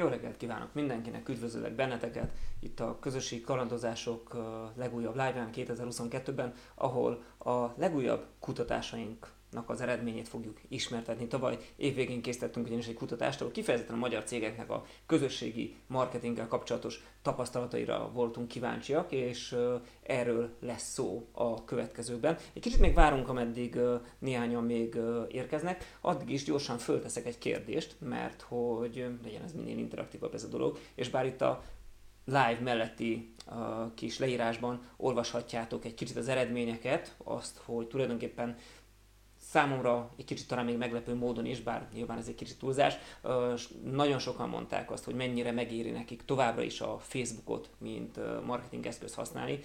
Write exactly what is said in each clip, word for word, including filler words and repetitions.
Jó reggelt kívánok mindenkinek, üdvözöllek benneteket itt a közösségi kalandozások legújabb live-án kétezer-huszonkettőben, ahol a legújabb kutatásainknak az eredményét fogjuk ismertetni. Tavaly évvégén készítettünk ugyanis egy kutatást, ahol kifejezetten a magyar cégeknek a közösségi marketinggel kapcsolatos tapasztalataira voltunk kíváncsiak, és erről lesz szó a következőkben. Egy kicsit még várunk, ameddig néhányan még érkeznek, addig is gyorsan fölteszek egy kérdést, mert hogy legyen ez minél interaktívabb ez a dolog, és bár itt a live melletti kis leírásban olvashatjátok egy kicsit az eredményeket, azt, hogy tulajdonképpen számomra egy kicsit talán még meglepő módon is, bár nyilván ez egy kicsit túlzás, nagyon sokan mondták azt, hogy mennyire megéri nekik továbbra is a Facebookot, mint marketing eszköz használni.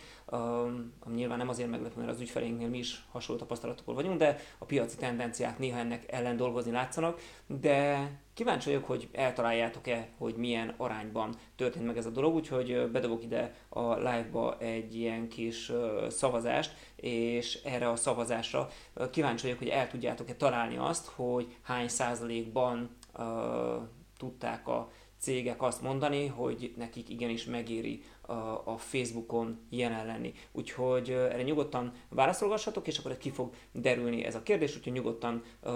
Nyilván nem azért meglepő, mert az ügyfeleinknél mi is hasonló tapasztalatokból vagyunk, de a piaci tendenciák néha ennek ellen dolgozni látszanak, de kíváncsi vagyok, hogy eltaláljátok-e, hogy milyen arányban történt meg ez a dolog, úgyhogy bedobok ide a live-ba egy ilyen kis szavazást, és erre a szavazásra kíváncsi vagyok, hogy el tudjátok-e találni azt, hogy hány százalékban uh, tudták a cégek azt mondani, hogy nekik igenis megéri a Facebookon jelen lenni. Úgyhogy erre nyugodtan válaszolgassatok, és akkor ki fog derülni ez a kérdés, úgyhogy nyugodtan uh,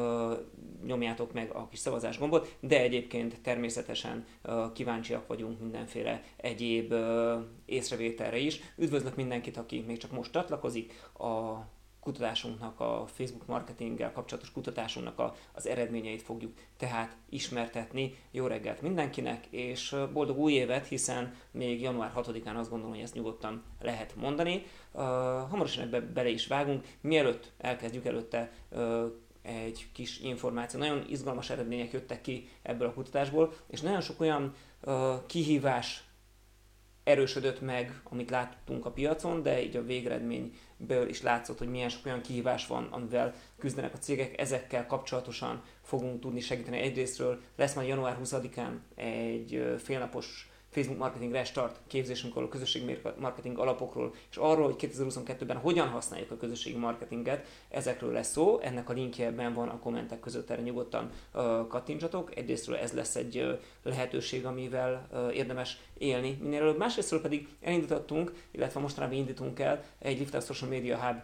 nyomjátok meg a kis szavazás gombot, de egyébként természetesen uh, kíváncsiak vagyunk mindenféle egyéb uh, észrevételre is. Üdvözlök mindenkit, aki még csak most csatlakozik a kutatásunknak, a Facebook marketinggel kapcsolatos kutatásunknak a, az eredményeit fogjuk tehát ismertetni. Jó reggelt mindenkinek, és boldog új évet, hiszen még január hatodikán azt gondolom, hogy ezt nyugodtan lehet mondani. Uh, hamarosan ebbe bele is vágunk, mielőtt elkezdjük előtte uh, egy kis információ. Nagyon izgalmas eredmények jöttek ki ebből a kutatásból, és nagyon sok olyan uh, kihívás erősödött meg, amit láttunk a piacon, de így a végeredményből is látszott, hogy milyen sok olyan kihívás van, amivel küzdenek a cégek, ezekkel kapcsolatosan fogunk tudni segíteni. Egyrésztről lesz majd január huszadikán egy félnapos Facebook Marketing Restart képzésünk, ahol a közösségi marketing alapokról, és arról, hogy kétezer-huszonkettőben hogyan használjuk a közösségi marketinget, ezekről lesz szó. Ennek a linkje benn van a kommentek között, erre nyugodtan uh, kattintsatok. Egyrésztről ez lesz egy uh, lehetőség, amivel uh, érdemes élni minél előbb. Másrésztről pedig elindítottunk, illetve mostanában indítunk el egy Lift Up Social Media Hub,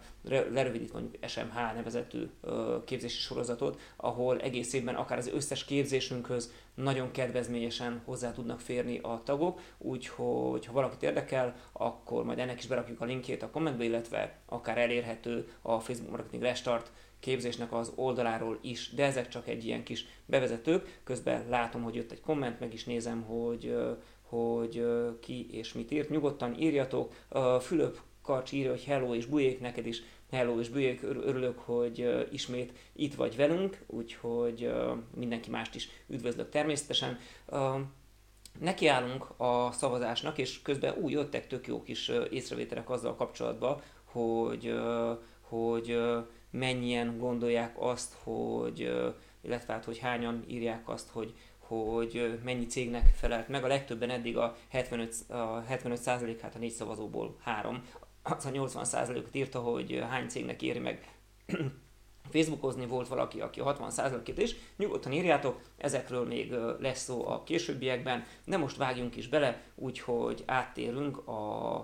lerövidítve S M H nevezetű uh, képzési sorozatot, ahol egész évben akár az összes képzésünkhöz nagyon kedvezményesen hozzá tudnak férni a tagok, úgyhogy ha valakit érdekel, akkor majd ennek is berakjuk a linkjét a kommentbe, illetve akár elérhető a Facebook Marketing Restart képzésnek az oldaláról is, de ezek csak egy ilyen kis bevezetők. Közben látom, hogy jött egy komment, meg is nézem, hogy, hogy ki és mit írt. Nyugodtan írjatok. Fülöp Karcs írja, hogy hello és bujék, neked is hello és bujék, örülök, hogy ismét itt vagy velünk, úgyhogy mindenki mást is üdvözlök természetesen. Nekiállunk a szavazásnak, és közben úgy jöttek tök jó kis észrevételek azzal kapcsolatban, hogy, hogy mennyien gondolják azt, hogy, illetve hát, hogy hányan írják azt, hogy, hogy mennyi cégnek felelt meg. A legtöbben eddig a hetvenöt százalék, hát a négy szavazóból három, az a nyolcvan százalékot írta, hogy hány cégnek éri meg Facebookozni, volt valaki, aki a hatvan százalékot is. Nyugodtan írjátok, ezekről még lesz szó a későbbiekben, de most vágjunk is bele, úgyhogy áttérünk a,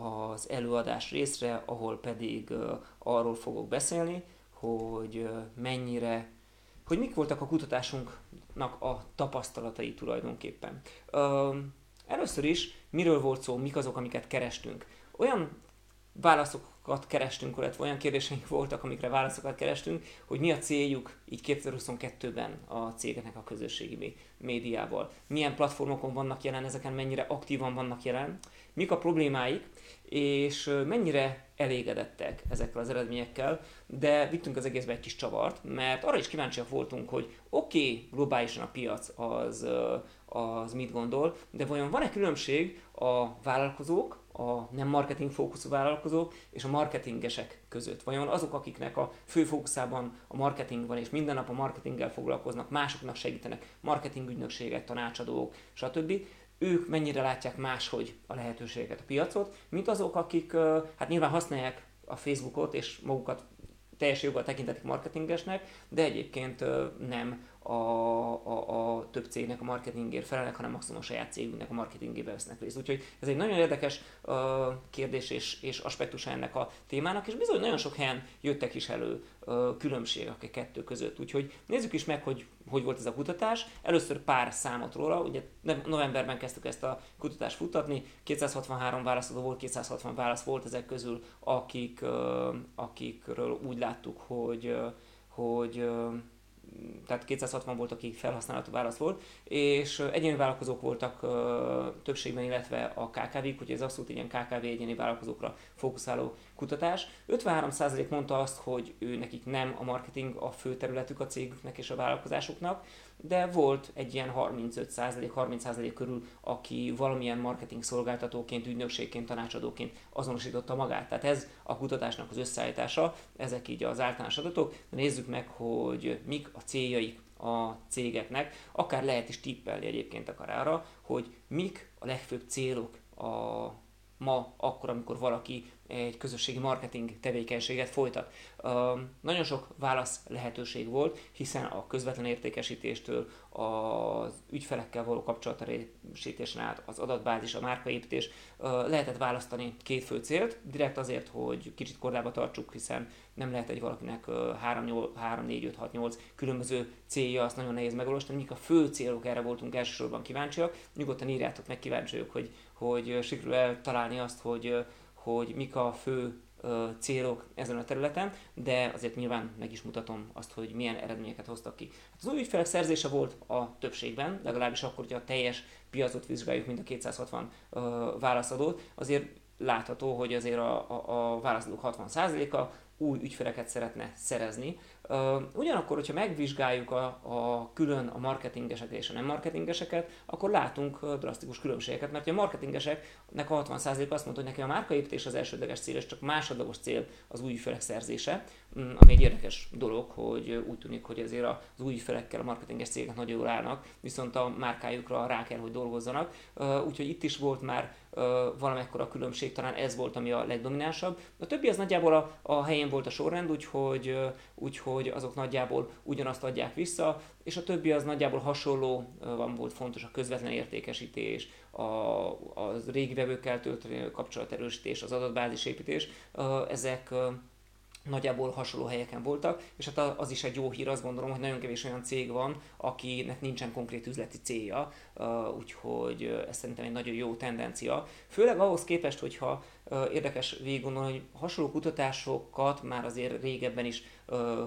az előadás részre, ahol pedig arról fogok beszélni, hogy mennyire, hogy mik voltak a kutatásunknak a tapasztalatai tulajdonképpen. Először is miről volt szó, mik azok, amiket kerestünk. Olyan válaszokat kerestünk, illetve olyan kérdéseink voltak, amikre válaszokat kerestünk, hogy mi a céljuk így kétezer-huszonkettőben a cégeknek a közösségi médiával. Milyen platformokon vannak jelen, ezeken mennyire aktívan vannak jelen, mik a problémáik, és mennyire elégedettek ezekkel az eredményekkel, de vittünk az egészbe egy kis csavart, mert arra is kíváncsiak voltunk, hogy oké, okay, globálisan a piac az, az mit gondol, de vajon van-e különbség a vállalkozók, a nem marketing fókuszú vállalkozók és a marketingesek között. Vajon azok, akiknek a fő fókuszában a marketing van, és minden nap a marketinggel foglalkoznak, másoknak segítenek, marketingügynökségek, tanácsadók, stb. Ők mennyire látják máshogy a lehetőségeket, a piacot, mint azok, akik hát nyilván használják a Facebookot, és magukat teljes joggal tekintetik marketingesnek, de egyébként nem a, a, a több cégnek a marketingért felelnek, hanem maximum a saját cégünknek a marketingébe vesznek részt. Úgyhogy ez egy nagyon érdekes uh, kérdés és, és aspektusa ennek a témának, és bizony nagyon sok helyen jöttek is elő uh, különbségek a kettő között. Úgyhogy nézzük is meg, hogy hogy volt ez a kutatás. Először pár számot róla, ugye novemberben kezdtük ezt a kutatást futtatni, kétszázhatvanhárom válaszadó volt, kétszázhatvan válasz volt ezek közül, akik, uh, akikről úgy láttuk, hogy, uh, hogy uh, tehát kétszázhatvan volt, aki felhasználható válasz volt, és egyéni vállalkozók voltak ö, többségben, illetve a ká ká vék, úgyhogy ez abszolút ilyen ká ká vé egyéni vállalkozókra fókuszáló kutatás. ötvenhárom százalék mondta azt, hogy ő nekik nem a marketing a fő területük a cégüknek és a vállalkozásuknak, de volt egy ilyen harmincöt százalék, harminc százalék körül, aki valamilyen marketing szolgáltatóként, ügynökségként, tanácsadóként azonosította magát. Tehát ez a kutatásnak az összeállítása, ezek így az általános adatok. Nézzük meg, hogy mik a céljaik a cégeknek, akár lehet is tippelni egyébként akár arra, hogy mik a legfőbb célok a ma, akkor, amikor valaki egy közösségi marketing tevékenységet folytat. Uh, nagyon sok válasz lehetőség volt, hiszen a közvetlen értékesítéstől, az ügyfelekkel való kapcsolaterősítésen át, az adatbázis, a márkaépítés, uh, lehetett választani két fő célt, direkt azért, hogy kicsit kordába tartsuk, hiszen nem lehet egy valakinek három, négy, öt, hat, nyolc különböző célja, azt nagyon nehéz megvalósítani, mik a fő célok, erre voltunk elsősorban kíváncsiak. Nyugodtan írjátok meg, kíváncsiak, hogy, hogy sikerül eltalálni azt, hogy hogy mik a fő ö, célok ezen a területen, de azért nyilván meg is mutatom azt, hogy milyen eredményeket hoztak ki. Hát az új ügyfelek szerzése volt a többségben, legalábbis akkor, hogyha a teljes piacot vizsgáljuk, mint a kétszázhatvan ö, válaszadót, azért látható, hogy azért a, a, a válaszadók hatvan százaléka új ügyfeleket szeretne szerezni. Uh, ugyanakkor, hogyha megvizsgáljuk a, a külön a marketingeseket és a nem marketingeseket, akkor látunk uh, drasztikus különbségeket, mert a marketingeseknek a hatvan százalék azt mondta, hogy neki a márkaépítés az elsődleges cél, és csak másodlagos cél az új ügyfelek szerzése, um, ami egy érdekes dolog, hogy úgy tűnik, hogy azért az új ügyfelekkel a marketinges cégek nagyon jól állnak, viszont a márkájukra rá kell, hogy dolgozzanak, uh, úgyhogy itt is volt már uh, valamekkora különbség, talán ez volt, ami a legdominánsabb. A többi az nagyjából a, a helyén volt a sorrend, úgyhogy, uh, úgyhogy hogy azok nagyjából ugyanazt adják vissza, és a többi az nagyjából hasonló, van volt fontos a közvetlen értékesítés, a, a régi vevőkkel történő kapcsolaterősítés, az adatbázisépítés, ezek nagyjából hasonló helyeken voltak, és hát az is egy jó hír, azt gondolom, hogy nagyon kevés olyan cég van, akinek nincsen konkrét üzleti célja, úgyhogy ez szerintem egy nagyon jó tendencia. Főleg ahhoz képest, hogyha érdekes végig gondolni, hogy hasonló kutatásokat már azért régebben is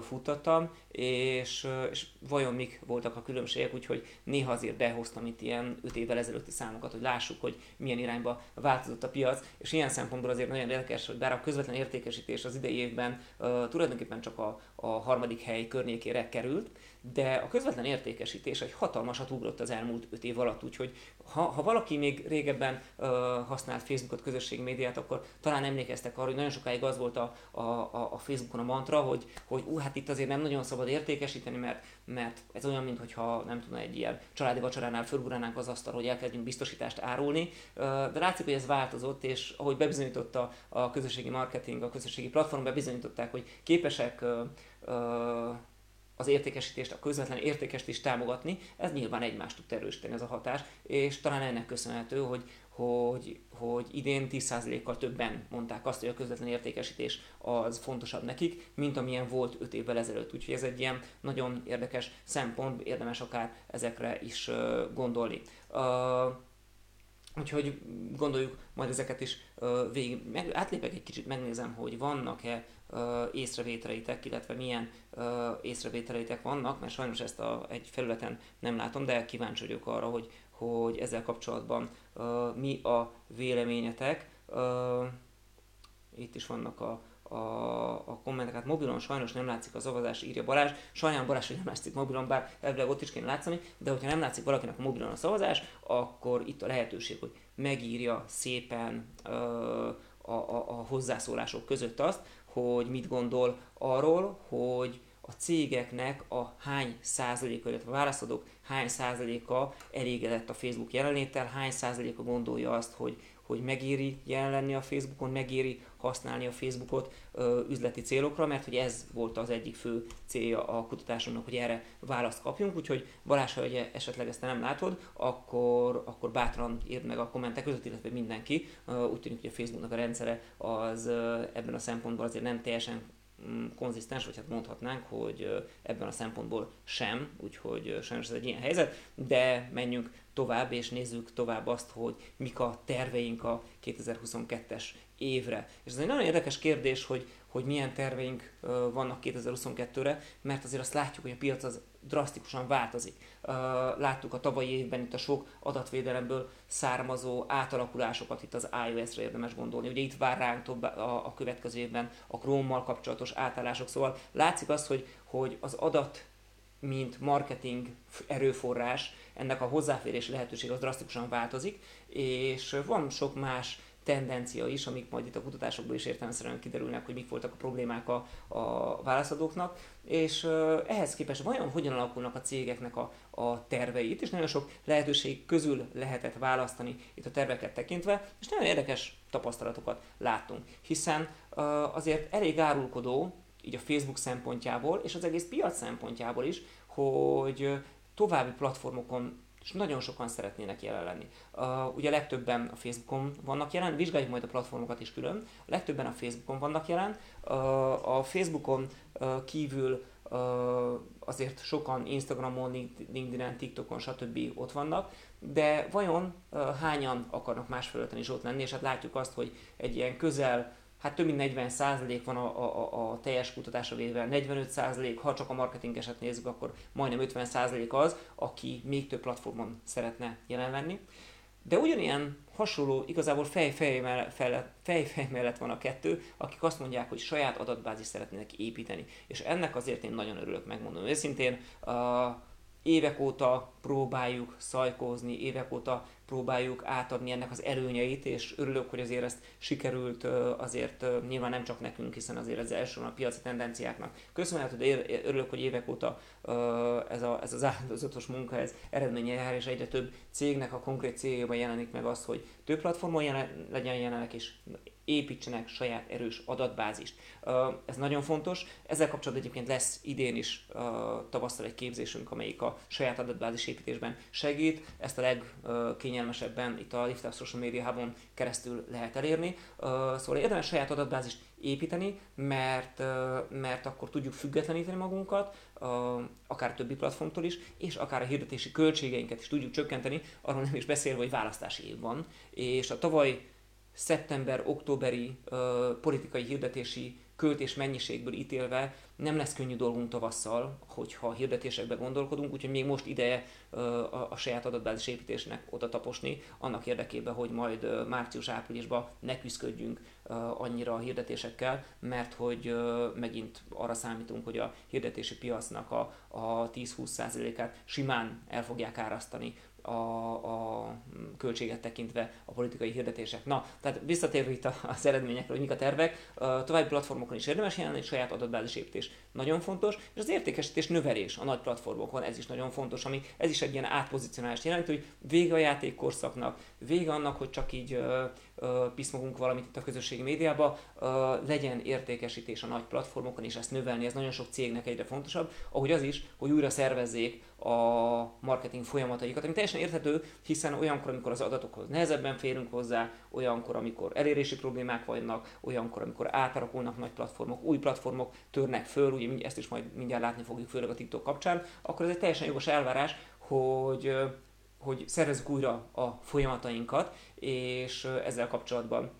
futtattam, és, és vajon mik voltak a különbségek, úgyhogy néha azért behoztam itt ilyen öt évvel ezelőtti számokat, hogy lássuk, hogy milyen irányba változott a piac, és ilyen szempontból azért nagyon érdekes, hogy bár a közvetlen értékesítés az idei évben uh, tulajdonképpen csak a, a harmadik hely környékére került, de a közvetlen értékesítés egy hatalmasat ugrott az elmúlt öt év alatt, úgyhogy ha, ha valaki még régebben uh, használt Facebookot, közösségi médiát, akkor talán emlékeztek arra, hogy nagyon sokáig az volt a, a, a Facebookon a mantra, hogy, hogy ú, hát itt azért nem nagyon szabad értékesíteni, mert, mert ez olyan, mintha nem tudna egy ilyen családi vacsoránál fölgurálnánk az asztal, hogy elkezdjünk biztosítást árulni, uh, de látszik, hogy ez változott, és ahogy bebizonyította a közösségi marketing, a közösségi platform, bebizonyították, hogy képesek uh, uh, az értékesítést, a közvetlen értékesítést támogatni, ez nyilván egymást tud erősíteni ez a hatás, és talán ennek köszönhető, hogy, hogy, hogy idén tíz százalékkal többen mondták azt, hogy a közvetlen értékesítés az fontosabb nekik, mint amilyen volt öt évvel ezelőtt. Úgyhogy ez egy ilyen nagyon érdekes szempont, érdemes akár ezekre is gondolni. Uh, Úgyhogy gondoljuk majd ezeket is uh, végig. Meg, átlépek egy kicsit, megnézem, hogy vannak-e uh, észrevételeitek, illetve milyen uh, észrevételeitek vannak, mert sajnos ezt a, egy felületen nem látom, de kíváncsi vagyok arra, hogy, hogy ezzel kapcsolatban uh, mi a véleményetek. Uh, itt is vannak a A, a kommenteket. Mobilon sajnos nem látszik a szavazás, írja Balázs. Sajnálom Balázs, hogy nem látszik mobilon, bár elvileg ott is kéne látszani, de hogyha nem látszik valakinek a mobilon a szavazás, akkor itt a lehetőség, hogy megírja szépen ö, a, a, a hozzászólások között azt, hogy mit gondol arról, hogy a cégeknek a hány százaléka, illetve a válaszadók hány százaléka elégedett a Facebook jelenléttel, hány százaléka gondolja azt, hogy hogy megéri jelen lenni a Facebookon, megéri használni a Facebookot ö, üzleti célokra, mert hogy ez volt az egyik fő célja a kutatásunknak, hogy erre választ kapjunk, úgyhogy Balázs, ha ugye esetleg ezt nem látod, akkor, akkor bátran írd meg a kommentek között, illetve mindenki. Ö, úgy tűnik, hogy a Facebooknak a rendszere az ö, ebben a szempontból azért nem teljesen konzisztens, vagy hát mondhatnánk, hogy ebben a szempontból sem, úgyhogy sajnos ez egy ilyen helyzet, de menjünk tovább és nézzük tovább azt, hogy mik a terveink a kétezer-huszonkettes évre. És ez egy nagyon érdekes kérdés, hogy, hogy milyen terveink vannak kétezer-huszonkettőre, mert azért azt látjuk, hogy a piac az drasztikusan változik. Láttuk a tavalyi évben itt a sok adatvédelemből származó átalakulásokat, itt az iOS-re érdemes gondolni. Ugye itt vár ránk több a következő évben a Chrome-mal kapcsolatos átállások, szóval látszik az, hogy, hogy az adat mint marketing erőforrás, ennek a hozzáférési lehetőség az drasztikusan változik, és van sok más tendencia is, amik majd itt a kutatásokból is értelemszerűen kiderülnek, hogy mik voltak a problémák a, a válaszadóknak, és ehhez képest vajon hogyan alakulnak a cégeknek a, a tervei. Itt is nagyon sok lehetőség közül lehetett választani itt a terveket tekintve, és nagyon érdekes tapasztalatokat láttunk, hiszen azért elég árulkodó, így a Facebook szempontjából, és az egész piac szempontjából is, hogy további platformokon és nagyon sokan szeretnének jelen lenni. Uh, ugye legtöbben a Facebookon vannak jelen, vizsgáljuk majd a platformokat is külön, a legtöbben a Facebookon vannak jelen, uh, a Facebookon uh, kívül uh, azért sokan Instagramon, LinkedInen, TikTokon, stb. Ott vannak, de vajon uh, hányan akarnak más felületen is ott lenni, és hát látjuk azt, hogy egy ilyen közel, hát több mint negyven százalék van a, a, a teljes kutatásra véve, negyvenöt százalék, ha csak a marketingeset nézzük, akkor majdnem ötven százalék az, aki még több platformon szeretne jelen lenni. De ugyanilyen hasonló, igazából fej-fej mellett, fej-fej mellett van a kettő, akik azt mondják, hogy saját adatbázist szeretnének építeni. És ennek azért én nagyon örülök, megmondom őszintén. Uh, Évek óta próbáljuk szajkózni, évek óta próbáljuk átadni ennek az előnyeit, és örülök, hogy azért ezt sikerült, azért nyilván nem csak nekünk, hiszen azért ez elsősorban a piaci tendenciáknak köszönhető, de örülök, hogy évek óta ez, a, ez az áldozatos munka, ez eredménye jár, és egyre több cégnek a konkrét céljában jelenik meg az, hogy több platformon jelen, legyen jelenek, és építsenek saját erős adatbázist. Ez nagyon fontos. Ezzel kapcsolatban egyébként lesz idén is tavasszal egy képzésünk, amelyik a saját adatbázis építésben segít. Ezt a legkényelmesebben itt a Lift Up Social Media Hubon keresztül lehet elérni. Szóval érdemes saját adatbázist építeni, mert, mert akkor tudjuk függetleníteni magunkat, akár többi platformtól is, és akár a hirdetési költségeinket is tudjuk csökkenteni, arról nem is beszélve, hogy választási év van. És a tavaly szeptember-októberi uh, politikai hirdetési költés mennyiségből ítélve nem lesz könnyű dolgunk tavasszal, hogyha hirdetésekbe gondolkodunk, úgyhogy még most ideje uh, a, a saját adatbázis építésnek oda taposni, annak érdekében, hogy majd uh, március-áprilisban ne küzdködjünk uh, annyira a hirdetésekkel, mert hogy uh, megint arra számítunk, hogy a hirdetési piacnak a, a tíz-húsz százalékát simán el fogják árasztani A, a költséget tekintve a politikai hirdetések. Na, tehát visszatérve itt az eredményekre, hogy mik a tervek, további platformokon is érdemes jelenni, saját adatbázis építés nagyon fontos, és az értékesítés növelés a nagy platformokon, ez is nagyon fontos, ami ez is egy ilyen átpozicionálást jelent, hogy vége a játékkorszaknak, vége annak, hogy csak így ö, ö, piszmogunk valamit itt a közösségi médiában, legyen értékesítés a nagy platformokon, és ezt növelni, ez nagyon sok cégnek egyre fontosabb, ahogy az is, hogy újra szervezzék a marketing folyamataikat, ami teljesen érthető, hiszen olyankor, amikor az adatokhoz nehezebben férünk hozzá, olyankor, amikor elérési problémák vannak, olyankor, amikor átalakulnak nagy platformok, új platformok törnek föl, ugye ezt is majd mindjárt látni fogjuk, főleg a TikTok kapcsán, akkor ez egy teljesen jogos elvárás, hogy, hogy szervezzük újra a folyamatainkat, és ezzel kapcsolatban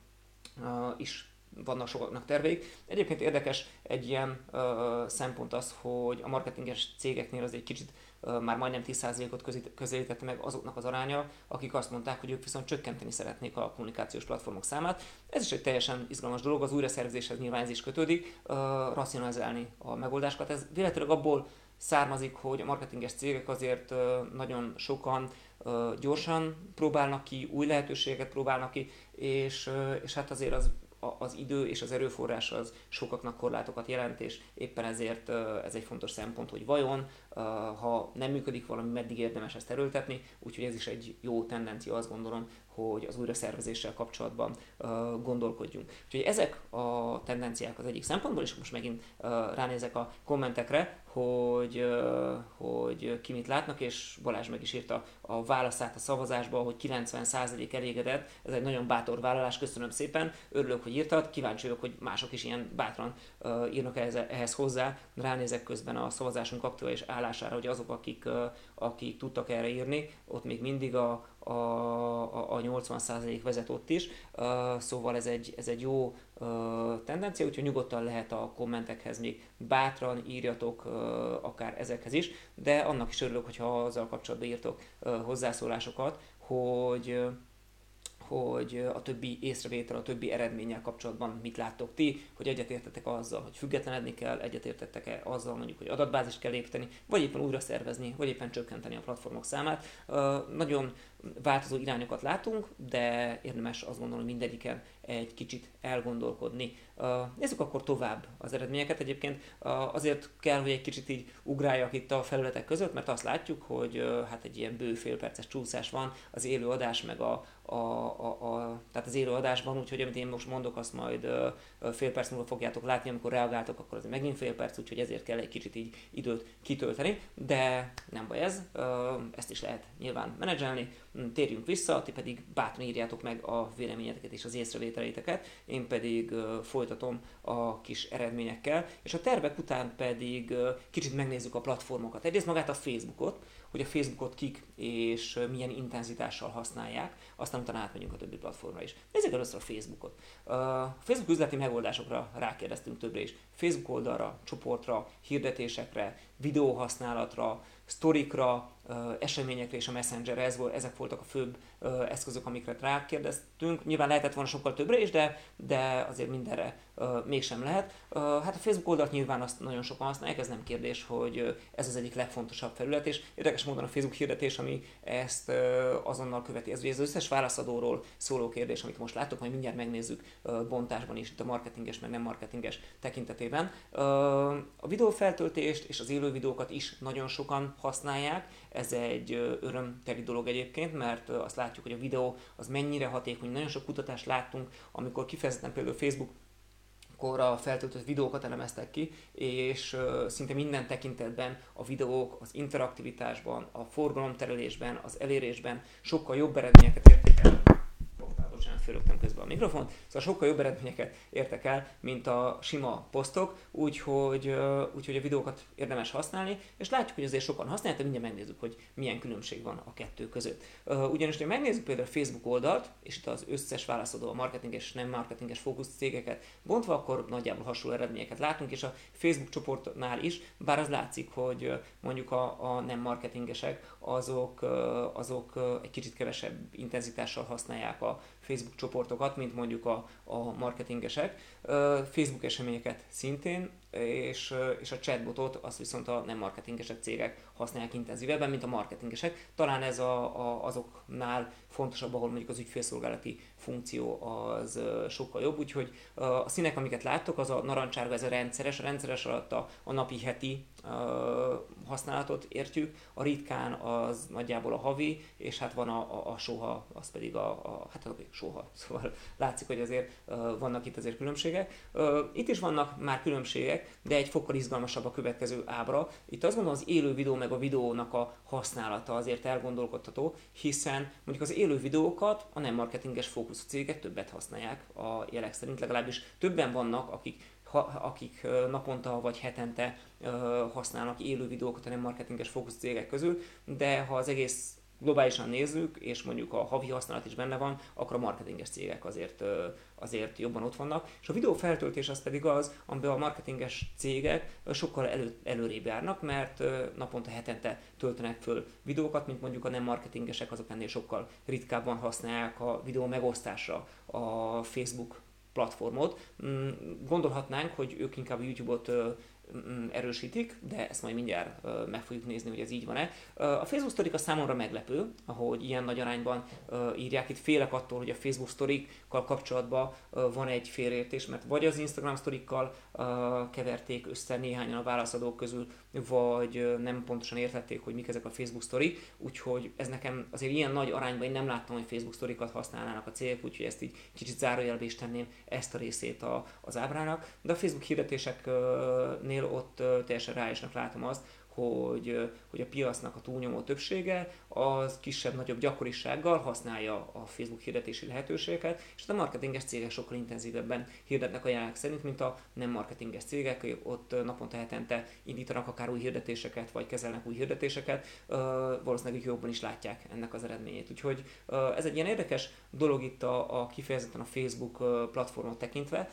is vannak sokaknak terveik. Egyébként érdekes egy ilyen ö, szempont az, hogy a marketinges cégeknél az egy kicsit ö, már majdnem tíz százalékot közít, közelítette meg azoknak az aránya, akik azt mondták, hogy ők viszont csökkenteni szeretnék a kommunikációs platformok számát. Ez is egy teljesen izgalmas dolog, az újraszervezéshez nyilván ez is kötődik, ö, racionalizálni a megoldásokat. Ez véletlenül abból származik, hogy a marketinges cégek azért ö, nagyon sokan ö, gyorsan próbálnak ki, új lehetőségeket próbálnak ki, és, ö, és hát azért az az idő és az erőforrás az sokaknak korlátokat jelent, és éppen ezért ez egy fontos szempont, hogy vajon ha nem működik valami, meddig érdemes ezt erőltetni, úgyhogy ez is egy jó tendencia, azt gondolom, hogy az újraszervezéssel kapcsolatban uh, gondolkodjunk. Úgyhogy ezek a tendenciák az egyik szempontból, és most megint uh, ránézek a kommentekre, hogy, uh, hogy ki mit látnak, és Balázs meg is írta a válaszát a szavazásba, hogy kilencven százalék elégedett, ez egy nagyon bátor vállalás, köszönöm szépen, örülök, hogy írtad, kíváncsi vagyok, hogy mások is ilyen bátran uh, írnak ehhez, ehhez hozzá. Ránézek közben a szavazásunk aktív és állására, hogy azok, akik, uh, akik tudtak erre írni, ott még mindig a A, a, a nyolcvan százalék vezet ott is, uh, szóval ez egy, ez egy jó uh, tendencia, úgyhogy nyugodtan lehet a kommentekhez még bátran írjatok uh, akár ezekhez is, de annak is örülök, hogyha azzal kapcsolatban írtok uh, hozzászólásokat, hogy uh, hogy a többi észrevétel, a többi eredménnyel kapcsolatban mit láttok ti, hogy egyetértettek azzal, hogy függetlenedni kell, egyetértettek-e azzal, mondjuk, hogy adatbázist kell építeni, vagy éppen újra szervezni, vagy éppen csökkenteni a platformok számát. Uh, nagyon változó irányokat látunk, de érdemes azt gondolom, hogy mindegyiken egy kicsit elgondolkodni. Uh, nézzük akkor tovább az eredményeket. Egyébként uh, azért kell, hogy egy kicsit így ugráljak itt a felületek között, mert azt látjuk, hogy uh, hát egy ilyen bő félperces csúszás van az élő adás meg a A, a, a, tehát az élő adásban, úgyhogy amit én most mondok, azt majd uh, fél perc múlva fogjátok látni, amikor reagáltok, akkor az megint fél perc, úgyhogy ezért kell egy kicsit így időt kitölteni, de nem baj ez, uh, ezt is lehet nyilván menedzselni. Térjünk vissza, ti pedig bátran írjátok meg a véleményeteket és az észrevételeiteket, én pedig uh, folytatom a kis eredményekkel, és a tervek után pedig uh, kicsit megnézzük a platformokat. Egyrészt magát a Facebookot, hogy a Facebookot kik és milyen intenzitással használják, aztán utána átmegyünk a többi platformra is. Nézzük először a Facebookot. A Facebook üzleti megoldásokra rákérdeztünk többre is. Facebook oldalra, csoportra, hirdetésekre, videóhasználatra, sztorikra, eseményekre és a Messengerre, ez volt, ezek voltak a főbb eszközök, amikre rákérdeztünk. Nyilván lehetett volna sokkal többre is, de, de azért mindenre mégsem lehet. Hát a Facebook oldalt nyilván azt nagyon sokan használják, ez nem kérdés, hogy ez az egyik legfontosabb felület, és érdekes módon a Facebook hirdetés, ami ezt azonnal követi. Ez ugye az összes válaszadóról szóló kérdés, amit most látok, majd mindjárt megnézzük bontásban is, itt a marketinges, meg nem marketinges tekintetében. A videófeltöltést és az élő videókat is nagyon sokan használják. Ez egy örömteli dolog egyébként, mert azt látjuk, hogy a videó az mennyire hatékony. Nagyon sok kutatást láttunk, amikor kifejezetten például Facebook akkor a feltöltött videókat elemeztek ki, és uh, szinte minden tekintetben a videók az interaktivitásban, a forgalomterelésben, az elérésben sokkal jobb eredményeket érték el. Hoppá, bocsánat, fölögtem közben a mikrofont. Szóval sokkal jobb eredményeket értek el, mint a sima posztok, úgyhogy, uh, úgyhogy a videókat érdemes használni, és látjuk, hogy azért sokan használják, de mindjárt megnézzük, hogy milyen különbség van a kettő között. Uh, ugyanis, ha megnézzük például a Facebook oldalt, és itt az összes válaszadó a marketinges és nem marketinges fókusz cégeket bontva, akkor nagyjából hasonló eredményeket látunk, és a Facebook csoportnál is, bár az látszik, hogy mondjuk a, a nem marketingesek, azok, azok egy kicsit kevesebb intenzitással használják a Facebook csoportokat, mint mondjuk a, a marketingesek. Facebook eseményeket szintén, és, és a chatbotot azt viszont a nem marketingesek cégek használják intenzívebben, mint a marketingesek. Talán ez a, a, azoknál fontosabb, ahol mondjuk az ügyfélszolgálati funkció az sokkal jobb, úgyhogy a színek, amiket láttok, az a narancsárga, ez a rendszeres, a rendszeres alatt a, a napi, heti a használatot értjük, a ritkán az nagyjából a havi, és hát van a, a, a soha, az pedig a, a hát a soha, szóval látszik, hogy azért vannak itt azért különbségek. Itt is vannak már különbségek, de egy fokkal izgalmasabb a következő ábra. Itt azt gondolom, az élő videó meg a videónak a használata azért elgondolkodható, hiszen mondjuk az élő videókat a nem marketinges fókuszú cégek többet használják a jelek szerint, legalábbis többen vannak, akik, ha, akik naponta vagy hetente uh, használnak élő videókat a nem marketinges fókuszú cégek közül, de ha az egész globálisan nézzük, és mondjuk a havi használat is benne van, akkor a marketinges cégek azért, azért jobban ott vannak. És a videó feltöltés az pedig az, amiben a marketinges cégek sokkal elő, előrébb járnak, mert naponta, hetente töltenek föl videókat, mint mondjuk a nem marketingesek, azok ennél sokkal ritkábban használják a videó megosztásra a Facebook platformot. Gondolhatnánk, hogy ők inkább a YouTube-ot erősítik, de ezt majd mindjárt uh, meg fogjuk nézni, hogy ez így van-e. Uh, a Facebook sztorika számomra meglepő, ahogy ilyen nagy arányban uh, írják. Itt félek attól, hogy a Facebook sztorikkal kapcsolatban uh, van egy félértés, mert vagy az Instagram sztorikkal uh, keverték össze néhányan a válaszadók közül, vagy nem pontosan értették, hogy mik ezek a Facebook sztorik, úgyhogy ez nekem azért ilyen nagy arányban én nem láttam, hogy Facebook sztorikat használnának a cégek, úgyhogy ezt így kicsit zárójelbe is tenném ezt a részét a, az ábrának, de a Facebook hirdetéseknél ott teljesen reálisnak látom azt, Hogy, hogy a piacnak a túlnyomó többsége az kisebb-nagyobb gyakorisággal használja a Facebook hirdetési lehetőségeket, és a marketinges cégek sokkal intenzívebben hirdetnek a jelenleg szerint, mint a nem marketinges cégek, ott naponta hetente indítanak akár új hirdetéseket, vagy kezelnek új hirdetéseket, valószínűleg jobban is látják ennek az eredményét. Úgyhogy ez egy ilyen érdekes dolog itt a, a kifejezetten a Facebook platformot tekintve.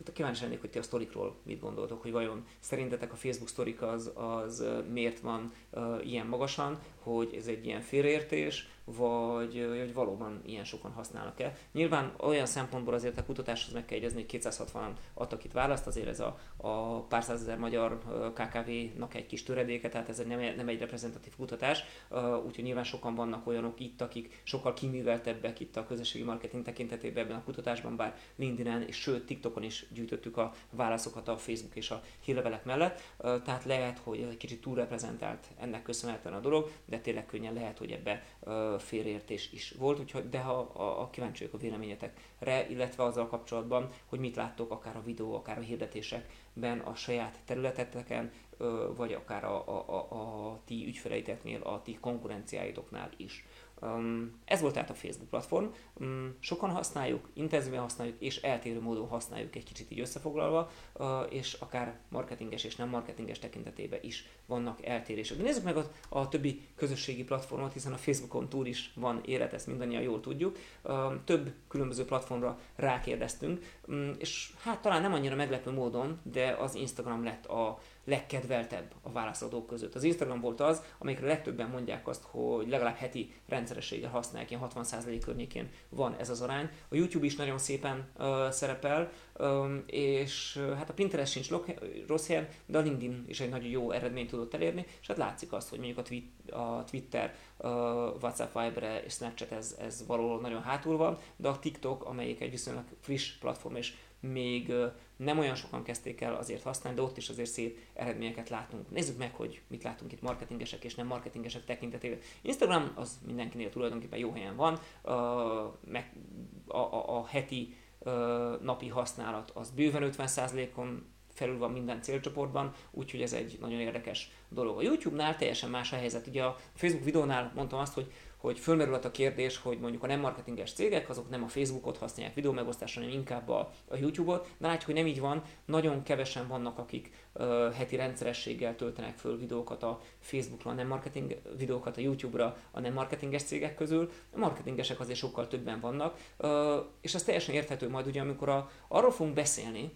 Itt kíváncsi lennék, hogy ti a sztorikról mit gondoltok, hogy vajon szerintetek a Facebook sztorik az, az miért van uh, ilyen magasan, hogy ez egy ilyen félreértés, vagy hogy valóban ilyen sokan használnak-e. Nyilván olyan szempontból azért a kutatáshoz meg kell jegyezni, hogy kétszázhatvanan adtak itt választ, azért ez a, a pár százezer magyar ká ká vé-nak egy kis töredéke, tehát ez nem, nem egy reprezentatív kutatás, uh, úgyhogy nyilván sokan vannak olyanok itt, akik sokkal kiműveltebbek itt a közösségi marketing tekintetében ebben a kutatásban, bár LinkedIn-en és sőt TikTokon is gyűjtöttük a válaszokat a Facebook és a hírlevelek mellett, uh, tehát lehet, hogy egy kicsit túlreprezentált ennek köszönhetően a dolog, de tényleg könnyen lehet, hogy ebbe uh, félreértés is volt, úgyhogy, de ha a, a kíváncsi vagyok a véleményetekre, illetve azzal kapcsolatban, hogy mit láttok akár a videó, akár a hirdetésekben a saját területeteken, vagy akár a, a, a, a ti ügyfeleiteknél, a ti konkurenciáitoknál is. Ez volt tehát a Facebook platform. Sokan használjuk, intenzíven használjuk, és eltérő módon használjuk egy kicsit így összefoglalva, és akár marketinges és nem marketinges tekintetében is vannak eltérések. De nézzük meg a, a többi közösségi platformot, hiszen a Facebookon túl is van élet, ezt mindannyian jól tudjuk. Több különböző platformra rákérdeztünk, és hát talán nem annyira meglepő módon, de az Instagram lett a legkedveltebb a válaszadók között. Az Instagram volt az, amelyikre legtöbben mondják azt, hogy legalább heti rendszerességgel használják, ilyen hatvan százalék környékén van ez az arány. A YouTube is nagyon szépen uh, szerepel, um, és uh, hát a Pinterest sincs lo- rossz helyen, de a LinkedIn is egy nagyon jó eredményt tudott elérni, és hát látszik azt, hogy mondjuk a, twi- a Twitter, uh, WhatsApp, Viber és Snapchat ez, ez valahol nagyon hátul van, de a TikTok, amelyik egy viszonylag friss platform és még uh, nem olyan sokan kezdték el azért használni, de ott is azért szép eredményeket látunk. Nézzük meg, hogy mit látunk itt marketingesek és nem marketingesek tekintetében. Instagram az mindenkinél tulajdonképpen jó helyen van, uh, meg a, a, a heti uh, napi használat az bőven ötven százalékon felül van minden célcsoportban, úgyhogy ez egy nagyon érdekes dolog. A YouTube-nál teljesen más a helyzet. Ugye a Facebook videónál mondtam azt, hogy hogy fölmerült a kérdés, hogy mondjuk a nem marketinges cégek, azok nem a Facebookot használják videó megosztásra, hanem inkább a, a YouTube-ot, de látjuk, hogy nem így van, nagyon kevesen vannak, akik uh, heti rendszerességgel töltenek föl videókat a Facebookra, a nem marketing videókat a YouTube-ra, a nem marketinges cégek közül, a marketingesek azért sokkal többen vannak, uh, és ez teljesen érthető majd ugye, amikor a, arról fogunk beszélni,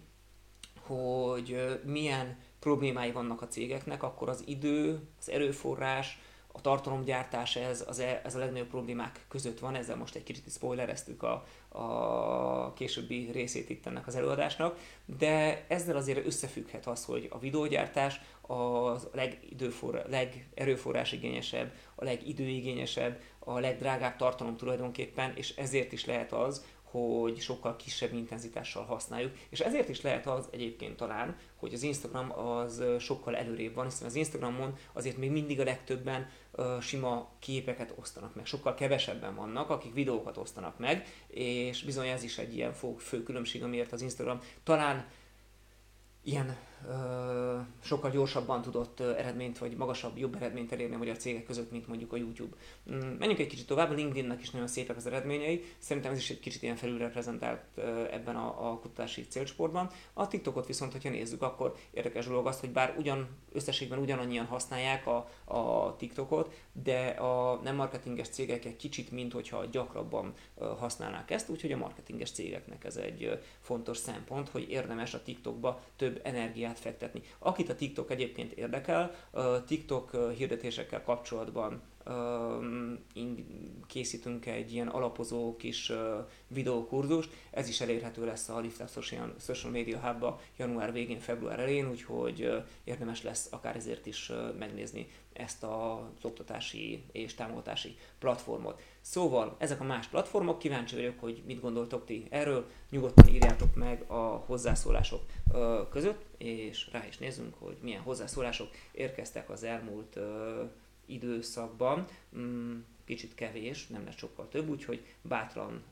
hogy uh, milyen problémái vannak a cégeknek, akkor az idő, az erőforrás, a tartalomgyártás, ez, az, ez a legnagyobb problémák között van, ezzel most egy kicsit spoilereztük a, a későbbi részét itt ennek az előadásnak, de ezzel azért összefügghet az, hogy a videógyártás a legerőforrásigényesebb, a legidőigényesebb, a legdrágább tartalom tulajdonképpen, és ezért is lehet az, hogy sokkal kisebb intenzitással használjuk, és ezért is lehet az egyébként talán, hogy az Instagram az sokkal előrébb van, hiszen az Instagramon azért még mindig a legtöbben uh, sima képeket osztanak meg, sokkal kevesebben vannak, akik videókat osztanak meg, és bizony ez is egy ilyen fő különbség, amiért az Instagram talán ilyen ö, sokkal gyorsabban tudott eredményt, vagy magasabb, jobb eredményt elérni a magyar cégek között, mint mondjuk a YouTube. Menjünk egy kicsit tovább, a LinkedIn-nek is nagyon szépek az eredményei, szerintem ez is egy kicsit ilyen felülreprezentált ebben a, a kutatási célcsoportban. A TikTokot viszont, hogyha nézzük, akkor érdekes dolog az, hogy bár ugyan összességben ugyanannyian használják a, a TikTokot, de a nem marketinges cégek egy kicsit, mint hogyha gyakrabban használnák ezt, úgyhogy a marketinges cégeknek ez egy fontos szempont, hogy érdemes a TikTokba több energiát fektetni. Akit a TikTok egyébként érdekel, TikTok hirdetésekkel kapcsolatban készítünk egy ilyen alapozó kis videókurzust, ez is elérhető lesz a Lift Up Social Media Hubba január végén, február elején, úgyhogy érdemes lesz akár ezért is megnézni ezt az oktatási és támogatási platformot. Szóval ezek a más platformok, kíváncsi vagyok, hogy mit gondoltok ti erről, nyugodtan írjátok meg a hozzászólások között, és rá is nézzünk, hogy milyen hozzászólások érkeztek az elmúlt időszakban. Kicsit kevés, nem lesz sokkal több, úgyhogy bátran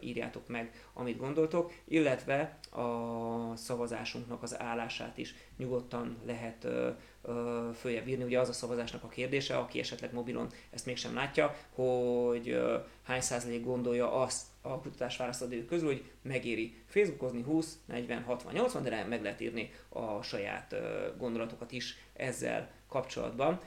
írjátok meg, amit gondoltok, illetve a szavazásunknak az állását is nyugodtan lehet följebb írni. Ugye az a szavazásnak a kérdése, aki esetleg mobilon ezt mégsem látja, hogy hány százalék gondolja azt a kutatásválaszadói közül, hogy megéri facebookozni húsz, negyven, hatvan, nyolcvan, de meg lehet írni a saját gondolatokat is ezzel kapcsolatban,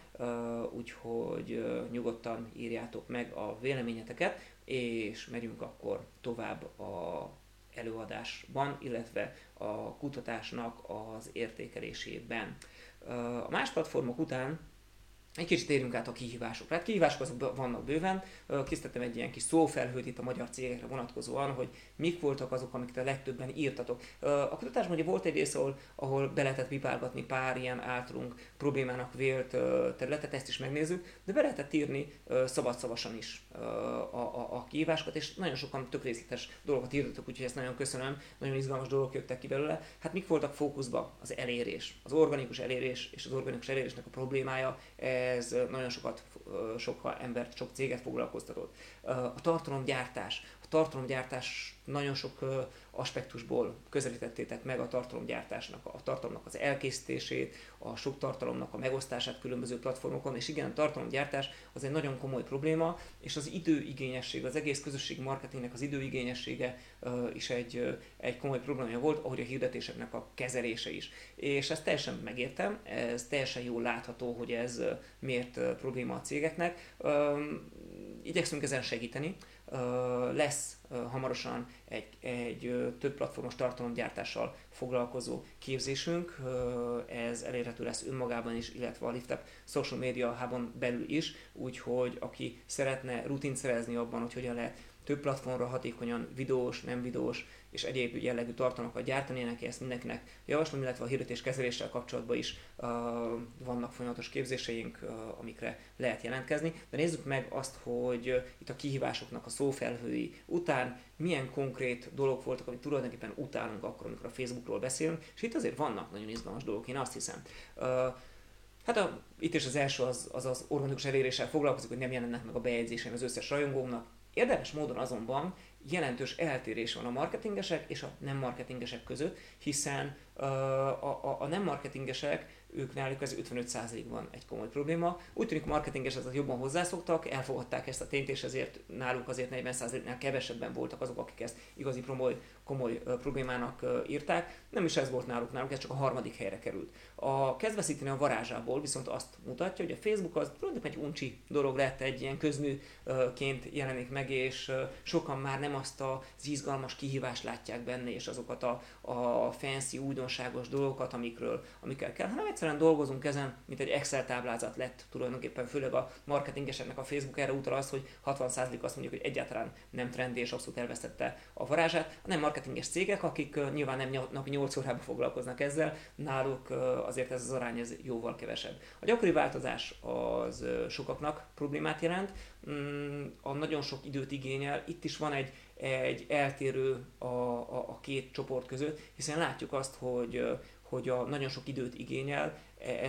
úgyhogy nyugodtan írjátok meg a véleményeteket, és megyünk akkor tovább a előadásban, illetve a kutatásnak az értékelésében. A más platformok után egy kicsit érünk át a kihívásokra. Hát kihívások azok vannak bőven. Készítettem egy ilyen kis szófelhőt itt a magyar cégekre vonatkozóan, hogy mik voltak azok, amiket a legtöbben írtatok. A kutatásban ugye volt egy rész, ahol, ahol be lehetett pipálgatni pár ilyen általunk problémának vélt területet, ezt is megnézzük, de be lehetett írni szabadszavasan is a, a, a kihívásokat, és nagyon sokan tök részletes dolgokat írtatok, úgyhogy ezt nagyon köszönöm, nagyon izgalmas dolgok jöttek ki belőle. Hát mik voltak fókuszba? Az elérés, az organikus elérés és az organikus elérésnek a problémája. Ez nagyon sokat, sok embert, sok céget foglalkoztatott. A tartalomgyártás. A tartalomgyártás nagyon sok aspektusból közelítettétek meg a tartalomgyártásnak, a tartalomnak az elkészítését, a sok tartalomnak a megosztását különböző platformokon, és igen, a tartalomgyártás az egy nagyon komoly probléma, és az időigényesség, az egész közösségi marketingnek az időigényessége is egy, egy komoly probléma volt, ahogy a hirdetéseknek a kezelése is. És ezt teljesen megértem, ez teljesen jól látható, hogy ez miért probléma a cégeknek. Igyekszünk ezen segíteni. Lesz hamarosan egy, egy több platformos tartalomgyártással foglalkozó képzésünk, ez elérhető lesz önmagában is, illetve a Lift Up Social Media Hubon belül is, úgyhogy aki szeretne rutint szerezni abban, hogy hogyan lehet több platformra hatékonyan videós, nem videós és egyéb jellegű tartalmakat gyártani, neki ezt mindenkinek javaslom, illetve a hirdetés kezeléssel kapcsolatban is uh, vannak folyamatos képzéseink, uh, amikre lehet jelentkezni. De nézzük meg azt, hogy uh, itt a kihívásoknak a szófelhői után milyen konkrét dolgok voltak, amit tulajdonképpen utálunk akkor, amikor a Facebookról beszélünk, és itt azért vannak nagyon izgalmas dolgok, én azt hiszem. Uh, Hát a, itt is az első az az, az organikus eléréssel foglalkozik, hogy nem jelennek meg a bejegyzéseim az összes rajongómnak. Érdekes módon azonban jelentős eltérés van a marketingesek és a nem marketingesek között, hiszen uh, a, a, a nem marketingesek, ők náluk ez ötvenöt százalékban egy komoly probléma. Úgy tűnik a marketinges az jobban hozzászoktak, elfogadták ezt a tényt, és ezért náluk azért negyven százaléknál kevesebben voltak azok, akik ezt igazi komoly, komoly uh, problémának uh, írták. Nem is ez volt náluk, náluk ez csak a harmadik helyre került. A kezdveszíteni a varázsából viszont azt mutatja, hogy a Facebook az tulajdonképpen egy uncsi dolog lett, egy ilyen közműként uh, jelenik meg, és uh, sokan már nem azt az izgalmas kihívást látják benne, és azokat a, a fancy, újdonságos dolgokat, amikről, amikkel kell, hanem egyszerűen dolgozunk ezen, mint egy Excel táblázat lett tulajdonképpen, főleg a marketingeseknek a Facebook erre utal az, hogy hatvan százalék azt mondjuk, hogy egyáltalán nem trendi, és abszolút elvesztette a varázsát. A nem marketinges cégek, akik nyilván nem napi nyolc órában foglalkoznak ezzel, náluk azért ez az arány ez jóval kevesebb. A gyakori változás az sokaknak problémát jelent, a nagyon sok időt igényel, itt is van egy egy eltérő a, a, a két csoport között, hiszen látjuk azt, hogy, hogy a nagyon sok időt igényel,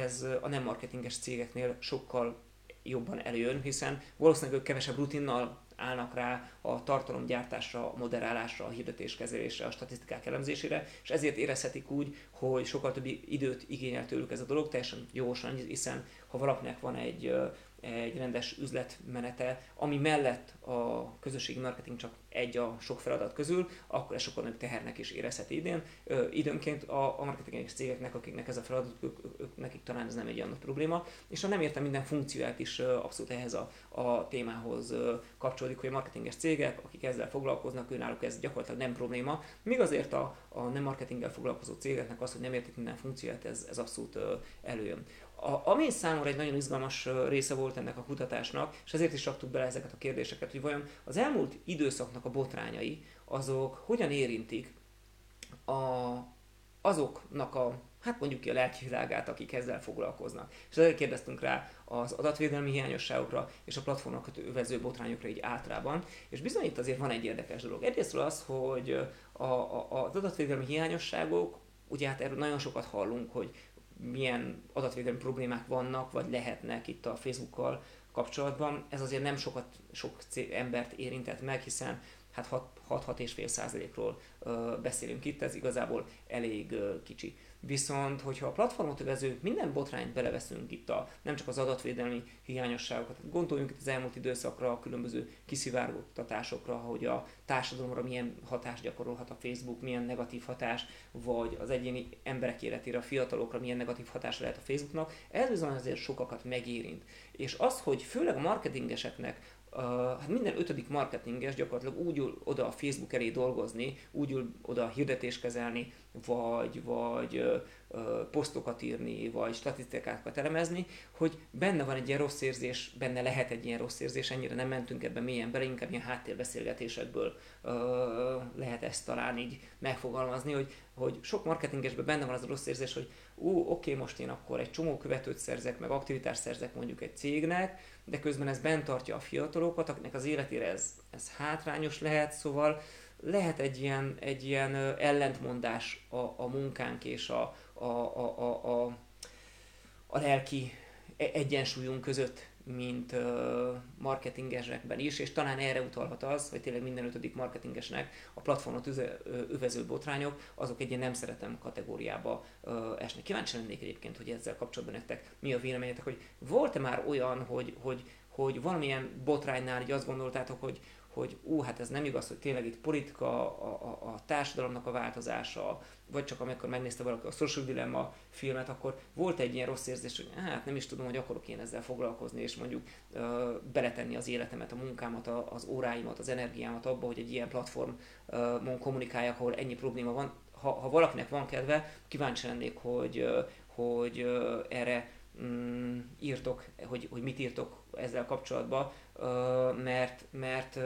ez a nem marketinges cégeknél sokkal jobban előjön, hiszen valószínűleg ők kevesebb rutinnal állnak rá a tartalomgyártásra, a moderálásra, a hirdetéskezelésre, a statisztikák elemzésére, és ezért érezhetik úgy, hogy sokkal több időt igényel tőlük ez a dolog, teljesen jósan, hiszen ha valakinek van egy egy rendes üzletmenete, ami mellett a közösségi marketing csak egy a sok feladat közül, akkor ez sokkal nagyobb tehernek is érezheti idén. Ö, időnként a, a marketinges cégeknek, akiknek ez a feladat, ők, ők, nekik talán ez nem egy olyan probléma, és ha nem értem minden funkcióját is ö, abszolút ehhez a, a témához ö, kapcsolódik, hogy a marketinges cégek, akik ezzel foglalkoznak, őnáluk ez gyakorlatilag nem probléma, míg azért a, a nem marketinggel foglalkozó cégeknek az, hogy nem értik minden funkcióját, ez, ez abszolút ö, előjön. A, ami számomra egy nagyon izgalmas része volt ennek a kutatásnak, és ezért is raktuk bele ezeket a kérdéseket, hogy vajon az elmúlt időszaknak a botrányai, azok hogyan érintik a, azoknak a, hát mondjuk ki a lelkivilágát, akik ezzel foglalkoznak. És ezért kérdeztünk rá az adatvédelmi hiányosságokra és a platformnak övező botrányokra így általában. És bizony itt azért van egy érdekes dolog. Egyrészt az, hogy a, a, az adatvédelmi hiányosságok, ugye hát erről nagyon sokat hallunk, hogy milyen adatvédelmi problémák vannak, vagy lehetnek itt a Facebookkal kapcsolatban. Ez azért nem sokat, sok embert érintett meg, hiszen hát hat-hat és fél százalékról beszélünk itt, ez igazából elég ö, kicsi. Viszont, hogyha a platformot övező minden botrányt beleveszünk itt, a, nem csak az adatvédelmi hiányosságokat, gondoljunk itt az elmúlt időszakra, a különböző kiszivárogtatásokra, hogy a társadalomra milyen hatást gyakorolhat a Facebook, milyen negatív hatás, vagy az egyéni emberek életére, a fiatalokra milyen negatív hatás lehet a Facebooknak, ez bizony azért sokakat megérint. És az, hogy főleg a marketingeseknek, Uh, hát minden ötödik marketinges gyakorlatilag úgy ül oda a Facebook elé dolgozni, úgy ül oda hirdetést kezelni, vagy, vagy uh, uh, posztokat írni, vagy statisztikákat elemezni, hogy benne van egy ilyen rossz érzés, benne lehet egy ilyen rossz érzés, ennyire nem mentünk ebben mélyen bele, inkább ilyen háttérbeszélgetésekből uh, lehet ezt talán így megfogalmazni, hogy, hogy sok marketingesben benne van az a rossz érzés, hogy ú, oké, most én akkor egy csomó követőt szerzek, meg aktivitást szerzek mondjuk egy cégnek, de közben ez bent tartja a fiatalokat, akinek az életére ez, ez hátrányos lehet, szóval lehet egy ilyen, egy ilyen ellentmondás a, a munkánk és a, a, a, a, a, a lelki egyensúlyunk között, mint marketingesekben is, és talán erre utalhat az, hogy tényleg minden ötödik marketingesnek a platformot övező botrányok, azok egy ilyen nem szeretem kategóriába esnek. Kíváncsi lennék egyébként, hogy ezzel kapcsolatban nektek mi a véleményetek, hogy volt-e már olyan, hogy, hogy, hogy valamilyen botránynál így azt gondoltátok, hogy hogy ú, hát ez nem igaz, hogy tényleg itt politika, a, a, a társadalomnak a változása, vagy csak amikor megnézte valaki a Social Dilemma filmet, akkor volt egy ilyen rossz érzés, hogy hát nem is tudom, hogy akarok én ezzel foglalkozni, és mondjuk ö, beletenni az életemet, a munkámat, a, az óráimat, az energiámat abba, hogy egy ilyen platformon kommunikáljak, ahol ennyi probléma van. Ha, ha valakinek van kedve, kíváncsi lennék, hogy, hogy ö, erre mm, írtok, hogy, hogy mit írtok ezzel kapcsolatban, mert, mert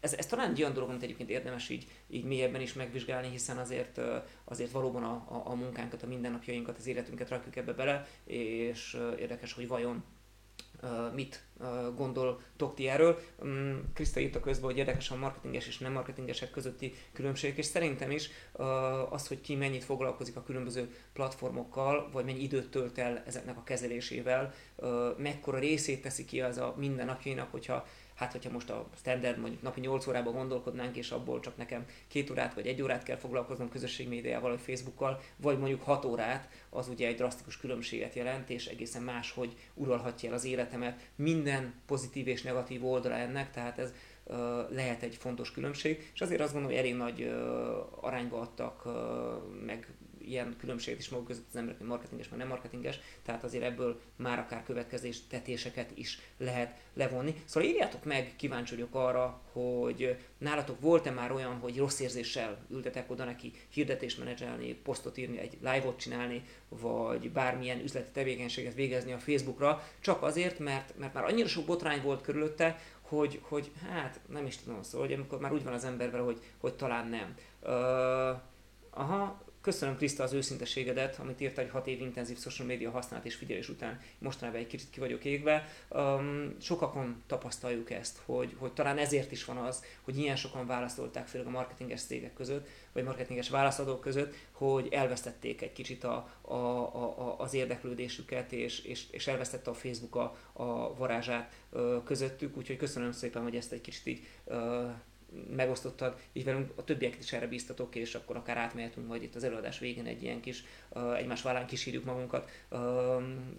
ez, ez talán egy olyan dolog, amit egyébként érdemes így, így mélyebben is megvizsgálni, hiszen azért, azért valóban a, a, a munkánkat, a mindennapjainkat, az életünket rakjuk ebbe bele, és érdekes, hogy vajon mit gondoltok ti erről. Kriszta írta közben, hogy érdekes a marketinges és nem marketingesek közötti különbség, és szerintem is az, hogy ki mennyit foglalkozik a különböző platformokkal, vagy mennyi időt tölt el ezeknek a kezelésével, mekkora részét teszi ki az a mindennapjainak, hogyha hát, hogyha most a standard mondjuk napi nyolc órában gondolkodnánk, és abból csak nekem két órát vagy egy órát kell foglalkoznom közösségi médiával, vagy Facebookkal, vagy mondjuk hat órát, az ugye egy drasztikus különbséget jelent, és egészen más, hogy uralhatja el az életemet minden pozitív és negatív oldala ennek, tehát ez uh, lehet egy fontos különbség, és azért azt gondolom, hogy elég nagy uh, arányba adtak uh, meg ilyen különbséget is maguk között az emberek, hogy marketinges, meg nem marketinges, tehát azért ebből már akár következés, tetéseket is lehet levonni. Szóval írjátok meg, kíváncsi vagyok arra, hogy nálatok volt-e már olyan, hogy rossz érzéssel ültetek oda neki hirdetést menedzselni, posztot írni, egy live-ot csinálni, vagy bármilyen üzleti tevékenységet végezni a Facebookra, csak azért, mert, mert már annyira sok botrány volt körülötte, hogy, hogy hát nem is tudom, szóval, hogy amikor már úgy van az emberben, hogy, hogy talán nem. Uh, aha, Köszönöm, Kriszta, az őszinteségedet, amit írtál, hogy hat év intenzív social media használat és figyelés után mostanában egy kicsit ki vagyok égve. Um, sokakon tapasztaljuk ezt, hogy, hogy talán ezért is van az, hogy ilyen sokan válaszolták, főleg a marketinges cégek között, vagy marketinges válaszadók között, hogy elvesztették egy kicsit a, a, a, az érdeklődésüket, és, és, és elvesztette a Facebook a, a varázsát ö, közöttük. Úgyhogy köszönöm szépen, hogy ezt egy kicsit így... Ö, megosztottad, így velünk a többieket is erre bíztatok, és akkor akár átmehetünk majd itt az előadás végén egy ilyen kis, uh, egymás vállán kísírjuk magunkat uh,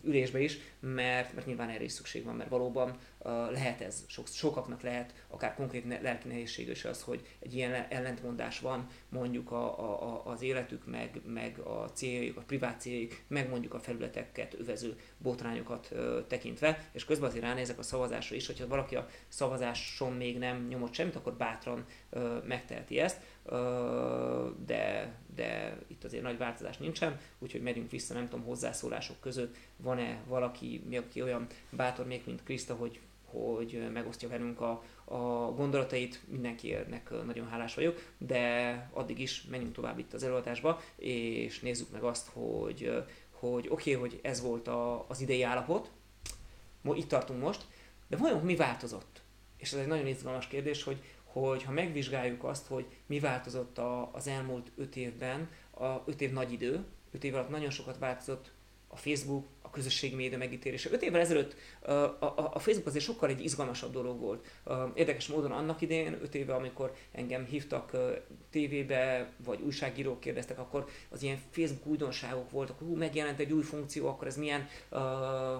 ülésbe is, mert, mert nyilván erre is szükség van, mert valóban uh, lehet ez, sok, sokaknak lehet, akár konkrét ne- lelki nehézség is az, hogy egy ilyen ellentmondás van mondjuk a, a, a, az életük, meg, meg a céljaik, a privát céljaik, meg mondjuk a felületeket övező botrányokat uh, tekintve, és közben azért ránézek a szavazásra is, hogyha valaki a szavazáson még nem nyomott semmit, akkor bátran bátran ö, megteheti ezt, ö, de, de itt azért nagy változás nincsen, úgyhogy megyünk vissza, nem tudom, hozzászólások között van-e valaki, mi, aki olyan bátor még, mint Kriszta, hogy hogy megosztja velünk a, a gondolatait, mindenkinek nagyon hálás vagyok, de addig is menjünk tovább itt az előadásba, és nézzük meg azt, hogy, hogy oké, okay, hogy ez volt a, az idei állapot, itt tartunk most, de vajon mi változott? És ez egy nagyon izgalmas kérdés, hogy, hogy ha megvizsgáljuk azt, hogy mi változott a, az elmúlt öt évben, a öt év nagy idő, öt év alatt nagyon sokat változott a Facebook, a közösségi média megítélése. Öt évvel ezelőtt a, a, a Facebook azért sokkal egy izgalmasabb dolog volt. Érdekes módon annak idején, öt éve, amikor engem hívtak tévébe, vagy újságírók kérdeztek, akkor az ilyen Facebook újdonságok voltak, hú, megjelent egy új funkció, akkor ez milyen uh,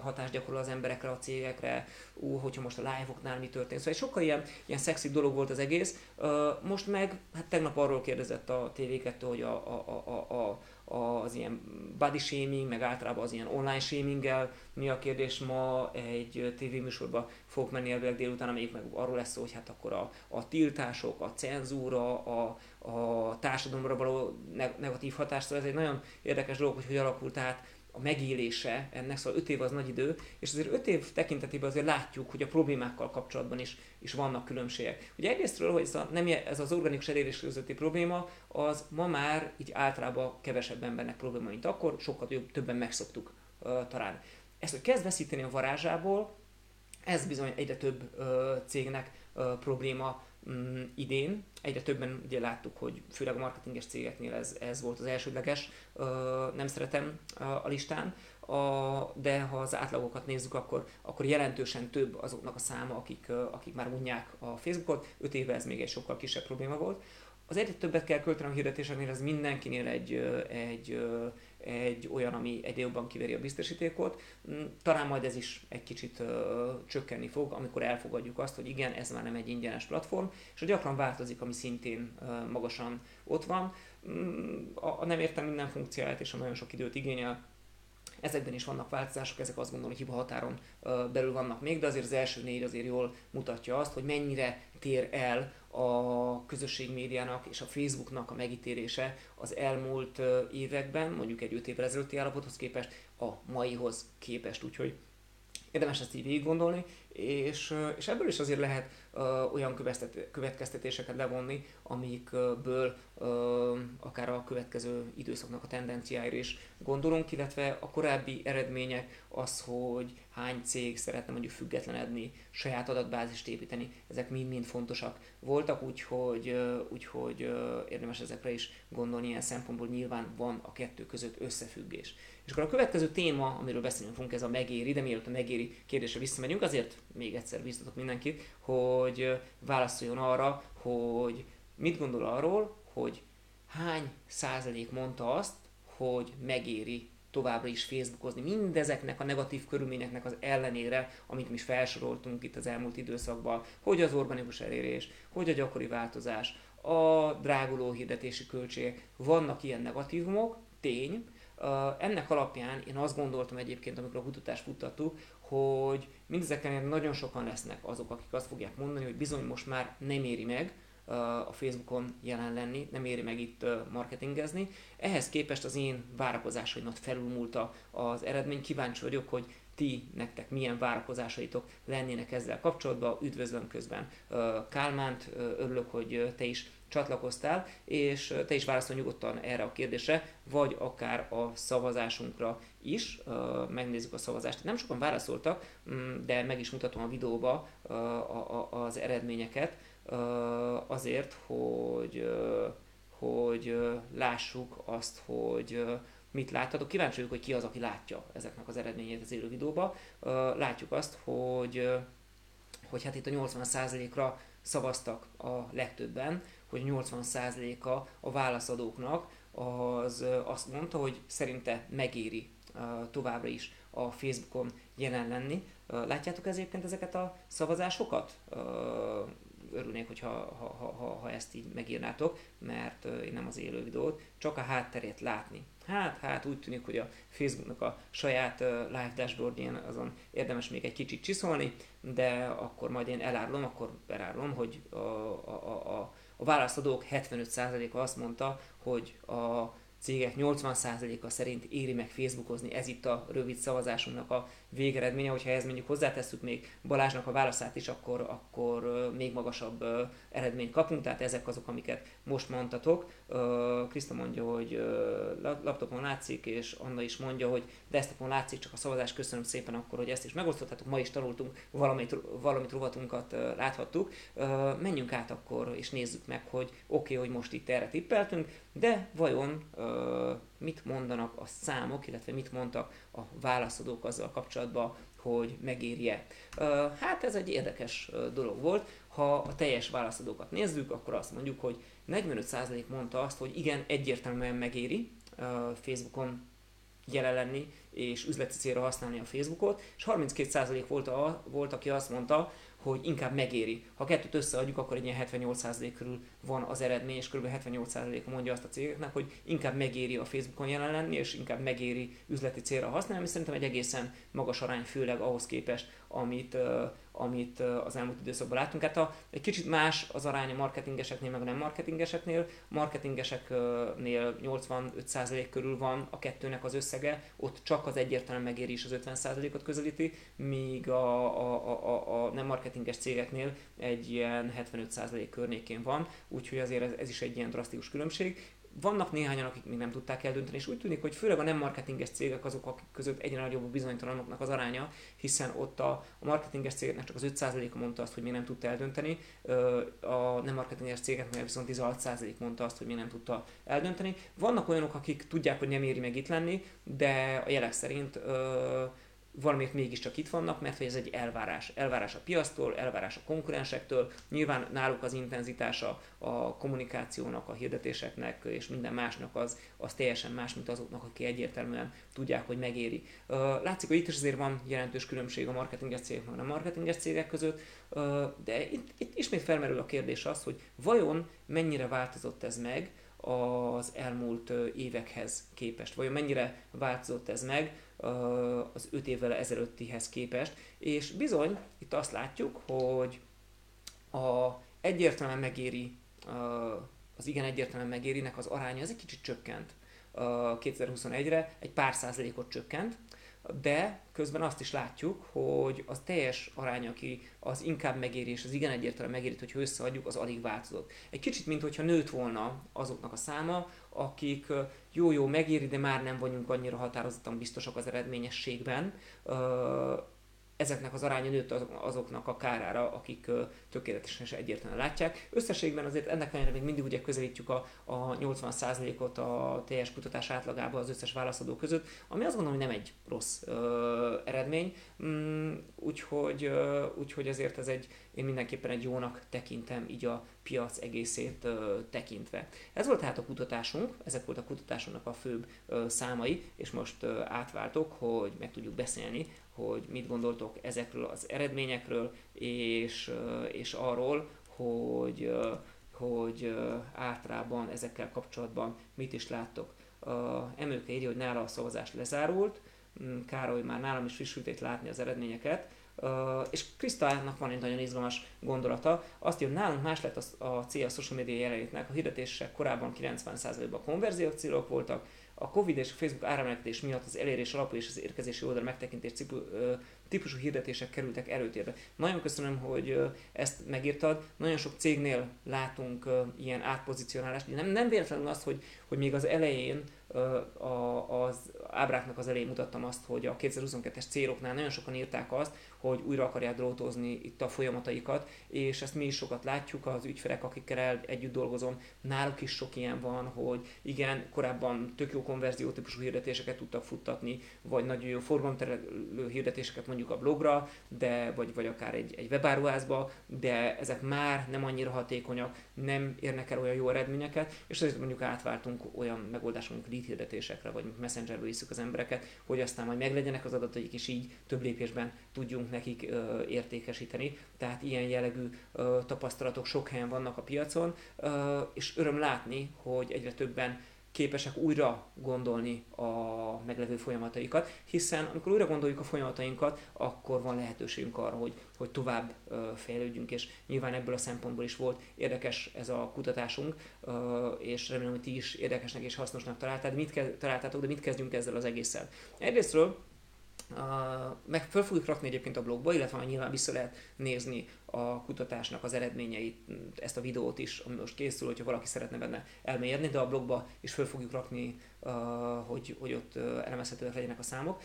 hatást gyakorol az emberekre, a cégekre, ú, hogyha most a live-oknál mi történt. Szóval egy sokkal ilyen, ilyen szexi dolog volt az egész. Uh, most meg, hát tegnap arról kérdezett a té vé kettő, hogy a, a, a, a, a az ilyen body shaming, meg általában az ilyen online shaminggel. Mi a kérdés? Ma egy tévéműsorba fogok menni elvileg délután, amelyik meg arról lesz szó, hogy hát akkor a, a tiltások, a cenzúra, a, a társadalomra való negatív hatás. Szóval ez egy nagyon érdekes dolog, hogy hogy alakult tehát a megélése ennek, szóval öt év az nagy idő, és azért öt év tekintetében azért látjuk, hogy a problémákkal kapcsolatban is, is vannak különbségek. Ugye egyrésztről, hogy ez, a, nem, ez az organikus elérés közötti probléma, az ma már így általában kevesebb embernek probléma, mint akkor, sokkal jobb, többen megszoktuk uh, talán. Ezt, hogy kezd veszíteni a varázsából, ez bizony egyre több uh, cégnek uh, probléma um, idén. Egyre többen ugye láttuk, hogy főleg a marketinges cégeknél ez, ez volt az elsődleges, uh, nem szeretem uh, a listán, a, de ha az átlagokat nézzük, akkor, akkor jelentősen több azoknak a száma, akik, uh, akik már unják a Facebookot. öt éve ez még egy sokkal kisebb probléma volt. Az egyre többet kell költeni a hirdetéseknél, ez mindenkinél egy, egy, egy olyan, ami egyre jobban kiveri a biztosítékot. Talán majd ez is egy kicsit csökkenni fog, amikor elfogadjuk azt, hogy igen, ez már nem egy ingyenes platform, és gyakran változik, ami szintén magasan ott van. A nem értem minden funkciáját, és a nagyon sok időt igényel. Ezekben is vannak változások, ezek azt gondolom, hogy hiba határon belül vannak még, de azért az első négy azért jól mutatja azt, hogy mennyire tér el a közösségi médiának és a Facebooknak a megítélése az elmúlt években, mondjuk egy öt évvel ezelőtti állapothoz képest, a maihoz képest, úgyhogy érdemes ezt így végig gondolni, és, és ebből is azért lehet uh, olyan következtetéseket levonni, amikből uh, akár a következő időszaknak a tendenciáira is gondolunk, illetve a korábbi eredmények az, hogy hány cég szeretne mondjuk függetlenedni, saját adatbázist építeni, ezek mind-mind fontosak voltak, úgyhogy, uh, úgyhogy uh, érdemes ezekre is gondolni, ilyen szempontból nyilván van a kettő között összefüggés. És akkor a következő téma, amiről beszélünk fogunk, ez a megéri, de mielőtt a megéri kérdésre visszamegyünk, azért még egyszer biztatok mindenkit, hogy válaszoljon arra, hogy mit gondol arról, hogy hány százalék mondta azt, hogy megéri továbbra is Facebookozni mindezeknek a negatív körülményeknek az ellenére, amit mi is felsoroltunk itt az elmúlt időszakban, hogy az organikus elérés, hogy a gyakori változás, a dráguló hirdetési költségek, vannak ilyen negatívumok, tény. Uh, ennek alapján én azt gondoltam egyébként, amikor a kutatást futtattuk, hogy mindezekkel nagyon sokan lesznek azok, akik azt fogják mondani, hogy bizony most már nem éri meg uh, a Facebookon jelen lenni, nem éri meg itt uh, marketingezni. Ehhez képest az én várakozásaimat felülmúlta az eredmény. Kíváncsi vagyok, hogy ti, nektek milyen várakozásaitok lennének ezzel kapcsolatban. Üdvözlöm közben uh, Kálmánt, uh, örülök, hogy uh, te is csatlakoztál, és te is válaszolj nyugodtan erre a kérdésre, vagy akár a szavazásunkra is. Megnézzük a szavazást. Nem sokan válaszoltak, de meg is mutatom a videóba az eredményeket, azért, hogy, hogy lássuk azt, hogy mit láttatok. Kíváncsi vagyok, hogy ki az, aki látja ezeknek az eredményét az élő videóba. Látjuk azt, hogy, hogy hát itt a nyolcvan százalékra szavaztak a legtöbben, hogy nyolcvan százaléka a válaszadóknak az azt mondta, hogy szerinte megéri uh, továbbra is a Facebookon jelen lenni. Uh, látjátok ezért ezeket a szavazásokat? Uh, örülnék, hogyha, ha, ha, ha, ha ezt így megírnátok, mert én nem az élő videót, csak a hátterét látni. Hát, hát úgy tűnik, hogy a Facebooknak a saját uh, live dashboardján azon érdemes még egy kicsit csiszolni, de akkor majd én elárulom, akkor elárulom, hogy a, a, a, a válaszadók hetvenöt százaléka azt mondta, hogy a cégek nyolcvan százaléka szerint éri meg Facebookozni, ez itt a rövid szavazásunknak a végeredménye, hogyha ehhez mondjuk hozzátesszük még Balázsnak a válaszát is, akkor, akkor még magasabb eredményt kapunk, tehát ezek azok, amiket most mondtatok. Kriszta mondja, hogy laptopon látszik, és Anna is mondja, hogy desktopon látszik, csak a szavazás, köszönöm szépen akkor, hogy ezt is megosztottátok, ma is tanultunk, valamit, valamit rovatunkat láthattuk. Menjünk át akkor, és nézzük meg, hogy oké, okay, hogy most itt erre tippeltünk, de vajon mit mondanak a számok, illetve mit mondtak a válaszadók azzal kapcsolatban, hogy megéri-e. Hát ez egy érdekes dolog volt. Ha a teljes válaszadókat nézzük, akkor azt mondjuk, hogy negyvenöt százalék mondta azt, hogy igen, egyértelműen megéri Facebookon jelen lenni és üzleti célra használni a Facebookot, és harminckét százalék volt, a, volt, aki azt mondta, hogy inkább megéri. Ha kettőt összeadjuk, akkor egy ilyen hetvennyolc százalék körül van az eredmény, és kb. hetvennyolc százalék mondja azt a cégeknek, hogy inkább megéri a Facebookon jelen lenni, és inkább megéri üzleti célra használni, ami szerintem egy egészen magas arány, főleg ahhoz képest, amit, uh, amit uh, az elmúlt időszakban láttunk. Hát a, egy kicsit más az arány a marketingeseknél, meg a nem marketingeseknél. Marketingeseknél nyolcvanöt százalék körül van a kettőnek az összege, ott csak az egyértelműen megéri is az ötven százalékot közelíti, míg a, a, a, a nem marketinges cégeknél egy ilyen hetvenöt százalék környékén van, úgyhogy azért ez, ez is egy ilyen drasztikus különbség. Vannak néhányan, akik még nem tudták eldönteni, és úgy tűnik, hogy főleg a nem marketinges cégek azok, akik között egyre nagyobb a bizonytalanoknak az aránya, hiszen ott a, a marketinges cégeknek csak az öt százaléka mondta azt, hogy még nem tudta eldönteni, a nem marketinges cégeknek viszont tizenhat százalék mondta azt, hogy még nem tudta eldönteni. Vannak olyanok, akik tudják, hogy nem éri meg itt lenni, de a jelek szerint valamelyik mégiscsak itt vannak, mert hogy ez egy elvárás. Elvárás a piasztól, elvárás a konkurensektől, nyilván náluk az intenzitása a kommunikációnak, a hirdetéseknek és minden másnak az, az teljesen más, mint azoknak, akik egyértelműen tudják, hogy megéri. Látszik, hogy itt is azért van jelentős különbség a marketinges cégek, meg a marketinges cégek között, de itt, itt ismét felmerül a kérdés az, hogy vajon mennyire változott ez meg az elmúlt évekhez képest, vajon mennyire változott ez meg az öt évvel ezelőttihez képest, és bizony itt azt látjuk, hogy a egyértelműen megéri, az igen egyértelműen megérinek az aránya az egy kicsit csökkent kétezer-huszonegyre, egy pár százalékot csökkent, de közben azt is látjuk, hogy az teljes arány, aki az inkább megéri, és az igen egyértelműen megéri, hogyha összeadjuk, az alig változott. Egy kicsit, mintha nőtt volna azoknak a száma, akik jó-jó megéri, de már nem vagyunk annyira határozottan biztosak az eredményességben. Ezeknek az aránya nőtt azoknak a kárára, akik tökéletesen és egyértelműen látják. Összességben azért ennek ellenére még mindig ugye közelítjük a, a nyolcvan százalékot a teljes kutatás átlagába az összes válaszadó között, ami azt gondolom, hogy nem egy rossz ö, eredmény, mm, úgyhogy, ö, úgyhogy azért ez egy, én mindenképpen egy jónak tekintem, így a piac egészét ö, tekintve. Ez volt hát a kutatásunk, ezek volt a kutatásunknak a főbb ö, számai, és most ö, átváltok, hogy meg tudjuk beszélni, hogy mit gondoltok ezekről az eredményekről, és, és arról, hogy, hogy általában ezekkel kapcsolatban mit is láttok. Emőke írja, hogy nála a szavazás lezárult, Károly már nálam is frissültét látni az eredményeket, és Krisztának van egy nagyon izgalmas gondolata, azt írja, hogy nálunk más lett a, a cél a social media jelenlétnek, a hirdetések korábban kilencven százalékban konverziók célok voltak, a Covid és a Facebook áremelkedés miatt az elérés alapú és az érkezési oldal megtekintés típusú hirdetések kerültek előtérbe. Nagyon köszönöm, hogy ezt megírtad. Nagyon sok cégnél látunk ilyen átpozicionálást. Nem, nem véletlenül az, hogy, hogy még az elején, az ábráknak az elején mutattam azt, hogy a kétezer-huszonkettes céloknál nagyon sokan írták azt, hogy újra akarják drótozni itt a folyamataikat, és ezt mi is sokat látjuk, az ügyfelek, akikkel együtt dolgozom, náluk is sok ilyen van, hogy igen, korábban tök jó konverzió típusú hirdetéseket tudtak futtatni, vagy nagyon jó forgalomterelő hirdetéseket mondjuk a blogra, de, vagy, vagy akár egy, egy webáruházba, de ezek már nem annyira hatékonyak, nem érnek el olyan jó eredményeket, és azért mondjuk átváltunk olyan megoldásra, mondjuk lead hirdetésekre, vagy messengerbe visszük az embereket, hogy aztán majd meglegyenek az adataik, és így több lépésben tudjunk tudunk nekik ö, értékesíteni. Tehát ilyen jellegű ö, tapasztalatok sok helyen vannak a piacon, ö, és öröm látni, hogy egyre többen képesek újra gondolni a meglevő folyamataikat, hiszen amikor újra gondoljuk a folyamatainkat, akkor van lehetőségünk arra, hogy, hogy tovább fejlődjünk, és nyilván ebből a szempontból is volt érdekes ez a kutatásunk, és remélem, hogy ti is érdekesnek és hasznosnak találtátok, mit kez, találtátok, de mit kezdjünk ezzel az egésszel. Egyrésztről meg föl fogjuk rakni egyébként a blogba, illetve nyilván vissza lehet nézni a kutatásnak az eredményeit, ezt a videót is, ami most készül, hogyha valaki szeretne benne elmélyedni, de a blogba is föl fogjuk rakni, hogy, hogy ott elemezhetőek legyenek a számok.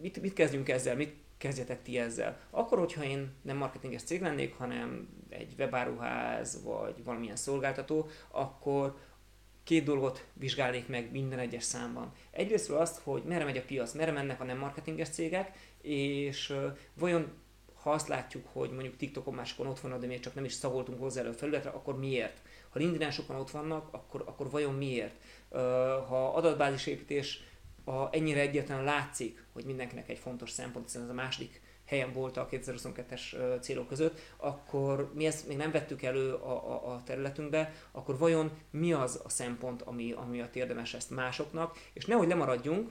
Mit, mit kezdjünk ezzel? Mit kezdjetek ti ezzel? Akkor, hogyha én nem marketinges cég lennék, hanem egy webáruház, vagy valamilyen szolgáltató, akkor két dolgot vizsgálnék meg minden egyes számban. Egyrésztről azt, hogy merre megy a piac, merre mennek a nem marketinges cégek, és vajon ha azt látjuk, hogy mondjuk TikTokon máskon ott vannak, de még csak nem is szagoltunk hozzá elő a felületre, akkor miért? Ha LinkedIn-en sokan ott vannak, akkor, akkor vajon miért? Ha adatbázisépítés a, ennyire egyértelműen látszik, hogy mindenkinek egy fontos szempont, hiszen ez a második helyen volt a kétezer-huszonkettes célok között, akkor mi ezt még nem vettük elő a, a, a területünkbe, akkor vajon mi az a szempont, ami, amiatt érdemes ezt másoknak, és nehogy lemaradjunk,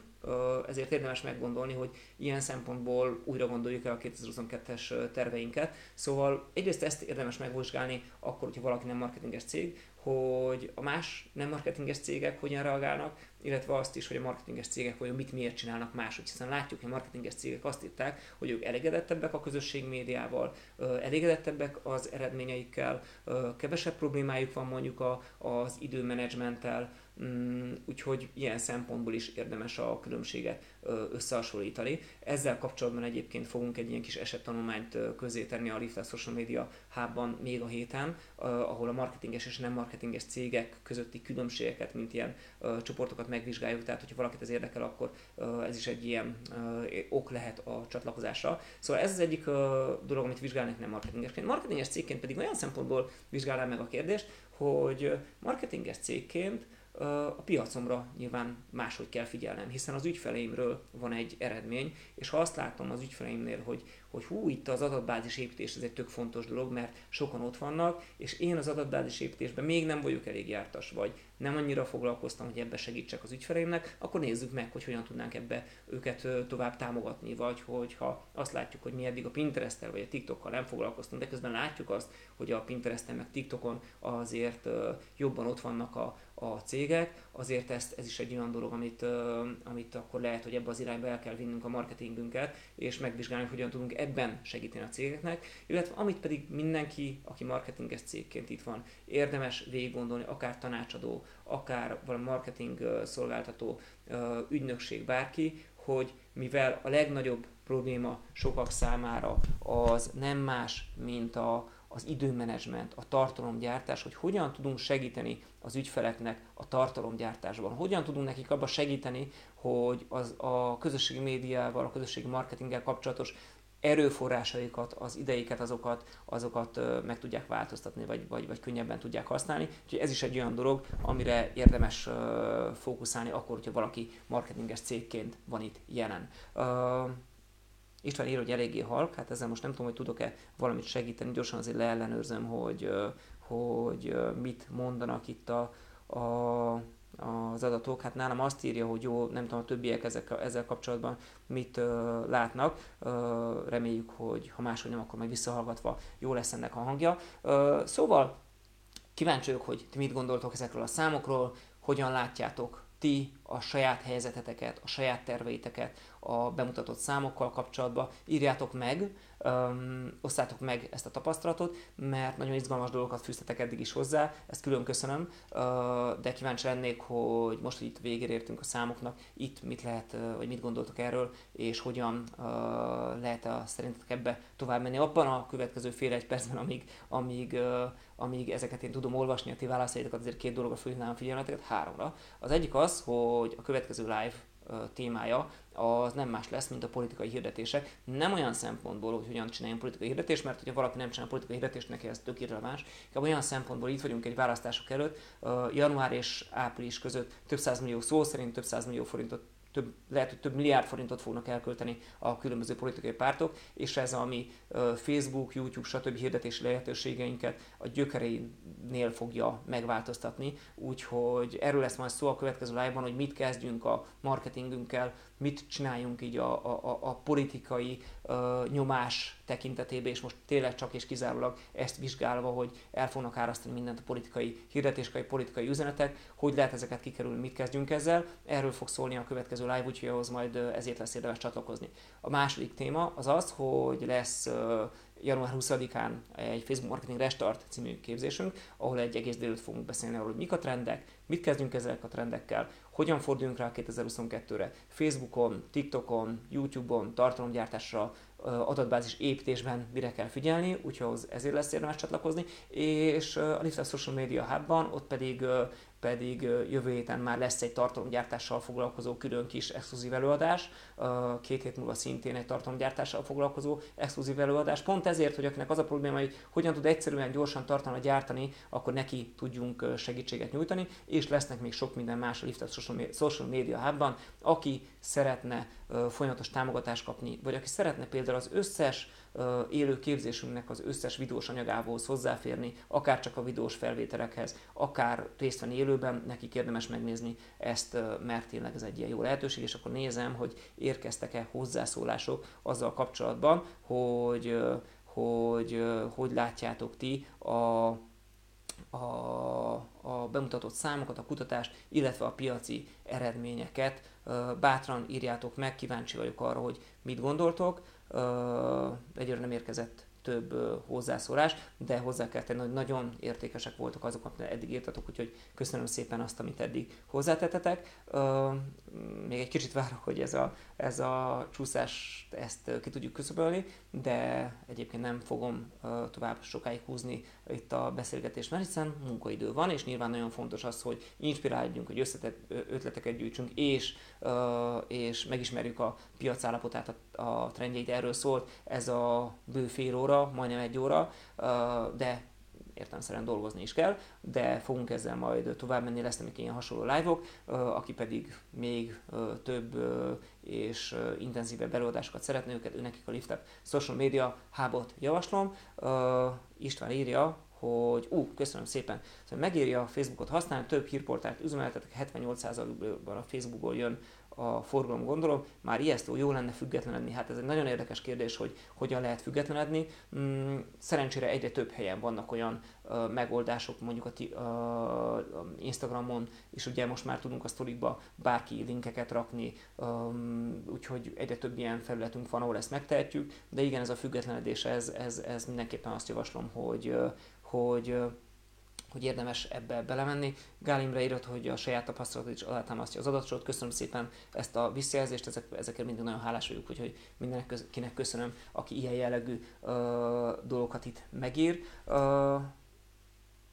ezért érdemes meggondolni, hogy ilyen szempontból újra gondoljuk el a kétezer-huszonkettes terveinket. Szóval egyrészt ezt érdemes megvizsgálni akkor, hogyha valaki nem marketinges cég, hogy a más nem marketinges cégek hogyan reagálnak, illetve azt is, hogy a marketinges cégek vajon mit miért csinálnak máshogy, hiszen látjuk, hogy a marketinges cégek azt írták, hogy ők elégedettebbek a közösség médiával, elégedettebbek az eredményeikkel, kevesebb problémájuk van mondjuk az időmenedzsmenttel, úgyhogy ilyen szempontból is érdemes a különbséget összehasonlítani. Ezzel kapcsolatban egyébként fogunk egy ilyen kis esettanulmányt közzétenni a Lift Up Social Media Hubban még a héten, ahol a marketinges és nem marketinges cégek közötti különbségeket, mint ilyen csoportokat megvizsgáljuk, tehát hogyha valakit ez érdekel, akkor ez is egy ilyen ok lehet a csatlakozásra. Szóval ez az egyik dolog, amit vizsgálnak nem marketingesként. Marketinges cégként pedig olyan szempontból vizsgálnám meg a kérdést, hogy marketinges cégként a piacomra nyilván máshogy kell figyelnem, hiszen az ügyfeleimről van egy eredmény, és ha azt látom az ügyfeleimnél, hogy, hogy hú, itt az adatbázis építés, ez egy tök fontos dolog, mert sokan ott vannak, és én az adatbázis építésben még nem vagyok elég jártas, vagy nem annyira foglalkoztam, hogy ebbe segítsek az ügyfeleimnek, akkor nézzük meg, hogy hogyan tudnánk ebbe őket tovább támogatni, vagy hogyha azt látjuk, hogy mi eddig a Pinterest-tel vagy a TikTokkal nem foglalkoztunk, de közben látjuk azt, hogy a Pinterest-en meg TikTokon azért jobban ott vannak a, a cégek, azért ezt, ez is egy olyan dolog, amit, amit akkor lehet, hogy ebbe az irányba el kell vinnünk a marketingünket, és megvizsgálni, hogyan tudunk ebben segíteni a cégeknek, illetve amit pedig mindenki, aki marketinges cégként itt van, érdemes végig gondolni, akár tanácsadó, akár valami marketing szolgáltató, ügynökség, bárki, hogy mivel a legnagyobb probléma sokak számára az nem más, mint a, az időmenedzsment, a tartalomgyártás, hogy hogyan tudunk segíteni az ügyfeleknek a tartalomgyártásban, hogyan tudunk nekik abban segíteni, hogy az, a közösségi médiával, a közösségi marketinggel kapcsolatos erőforrásaikat, az ideiket, azokat, azokat meg tudják változtatni, vagy, vagy, vagy könnyebben tudják használni. Úgyhogy ez is egy olyan dolog, amire érdemes fókuszálni akkor, hogyha valaki marketinges cégként van itt jelen. Uh, István ír, hogy eléggé halk, hát ezzel most nem tudom, hogy tudok-e valamit segíteni, gyorsan azért leellenőrzöm, hogy, hogy mit mondanak itt a... a az adatok, hát nálam azt írja, hogy jó, nem tudom, a többiek ezek, ezzel kapcsolatban mit ö, látnak, ö, reméljük, hogy ha máshogy nem, akkor majd visszahallgatva jó lesz ennek a hangja. Ö, szóval kíváncsi vagyok, hogy ti mit gondoltok ezekről a számokról, hogyan látjátok ti a saját helyzeteteket, a saját terveiteket a bemutatott számokkal kapcsolatban, írjátok meg, öm, osszátok meg ezt a tapasztalatot, mert nagyon izgalmas dolgokat fűztetek eddig is hozzá, ezt külön köszönöm, öm, de kíváncsi lennék, hogy most, hogy itt végére értünk a számoknak, itt mit lehet, vagy mit gondoltok erről, és hogyan öm, lehet a, szerintetek ebbe tovább menni abban a következő fél egy percben, amíg, amíg, öm, amíg ezeket én tudom olvasni, a ti válaszaitokat, azért két dologra fölhívnám a figyelmeteket, háromra. Az egyik az, hogy hogy a következő live témája az nem más lesz, mint a politikai hirdetések. Nem olyan szempontból, hogy hogyan csináljunk politikai hirdetést, mert hogyha valaki nem csinál politikai hirdetést, neki ez tök irreleváns. Inkább olyan szempontból itt vagyunk egy választások előtt, január és április között több százmillió, szó szerint több százmillió forintot több, lehet, hogy több milliárd forintot fognak elkölteni a különböző politikai pártok, és ez a mi Facebook, YouTube, stb. Hirdetési lehetőségeinket a gyökereinél fogja megváltoztatni. Úgyhogy erről lesz majd szó a következő live-ban, hogy mit kezdjünk a marketingünkkel, mit csináljunk így a, a, a politikai uh, nyomás tekintetében, és most tényleg csak és kizárólag ezt vizsgálva, hogy el fognak árasztani mindent a politikai hirdetéskai, politikai üzenetek, hogy lehet ezeket kikerülni, mit kezdjünk ezzel. Erről fog szólni a következő live, úgyhogy ahhoz majd ezért lesz érdemes csatlakozni. A második téma az az, hogy lesz uh, január huszadikán egy Facebook Marketing Restart című képzésünk, ahol egy egész délután fogunk beszélni arról, hogy mik a trendek, mit kezdjünk ezek a trendekkel, hogyan forduljunk rá kétezer-huszonkettőre, Facebookon, TikTokon, YouTube-on, tartalomgyártásra, adatbázis építésben mire kell figyelni, úgyhogy ezért lesz érdemes csatlakozni, és a Lift Up Social Media Hubban, ott pedig, pedig jövő héten már lesz egy tartalomgyártással foglalkozó külön kis exkluzív előadás, két hét múlva szintén egy tartalomgyártással foglalkozó exkluzív előadás, pont ezért, hogy akinek az a probléma, hogy hogyan tud egyszerűen gyorsan tartalmat gyártani, akkor neki tudjunk segítséget nyújtani, és lesznek még sok minden más a Lift Up Social Media Hubban, aki szeretne folyamatos támogatást kapni, vagy aki szeretne például az összes uh, élő képzésünknek az összes videós anyagához hozzáférni, akár csak a videós felvételekhez, akár részt venni élőben, nekik érdemes megnézni ezt, uh, mert tényleg ez egy ilyen jó lehetőség, és akkor nézem, hogy érkeztek-e hozzászólások azzal kapcsolatban, hogy uh, hogy, uh, hogy látjátok ti a A, a bemutatott számokat, a kutatást, illetve a piaci eredményeket. Bátran írjátok meg, kíváncsi vagyok arra, hogy mit gondoltok. Egyre nem érkezett több hozzászólás, de hozzá kell tenni, hogy nagyon értékesek voltak azok, amit eddig írtatok, úgyhogy köszönöm szépen azt, amit eddig hozzátettetek. Még egy kicsit várok, hogy ez a, ez a csúszást ezt ki tudjuk küszöbölni, de egyébként nem fogom tovább sokáig húzni itt a beszélgetést, mert hiszen munkaidő van, és nyilván nagyon fontos az, hogy inspiráljunk, hogy összetett ötleteket gyűjtsünk, és, és megismerjük a piac állapotát, a, a trendjeit, erről szólt ez a bő fél óra, majdnem egy óra, de értelemszerűen dolgozni is kell, de fogunk ezzel majd tovább menni, lesznek ilyen hasonló live-ok, aki pedig még több és intenzívebb előadásokat szeretne, őket, őnekik a Lift Up Social Media Hubot javaslom. István írja, hogy ú, uh, köszönöm szépen, szóval megírja a Facebookot használni, több hírportált üzemeltetek, hetvennyolc százalékban a Facebookból jön a forgalom, gondolom, már ijesztő, jó lenne függetlenedni. Hát ez egy nagyon érdekes kérdés, hogy hogyan lehet függetlenedni. Szerencsére egyre több helyen vannak olyan uh, megoldások, mondjuk a ti, uh, Instagramon, és ugye most már tudunk a sztorikba bárki linkeket rakni, um, úgyhogy egyre több ilyen felületünk van, ahol ezt megtehetjük, de igen, ez a függetlenedés, ez, ez, ez mindenképpen azt javaslom, hogy, hogy hogy érdemes ebbe belemenni. Gál Imre írott, hogy a saját tapasztalat is alátámasztja az adatsort. Köszönöm szépen ezt a visszajelzést, ezek, ezekért mindig nagyon hálás vagyok, úgyhogy mindenkinek köszönöm, aki ilyen jellegű uh, dolgokat itt megír. Uh,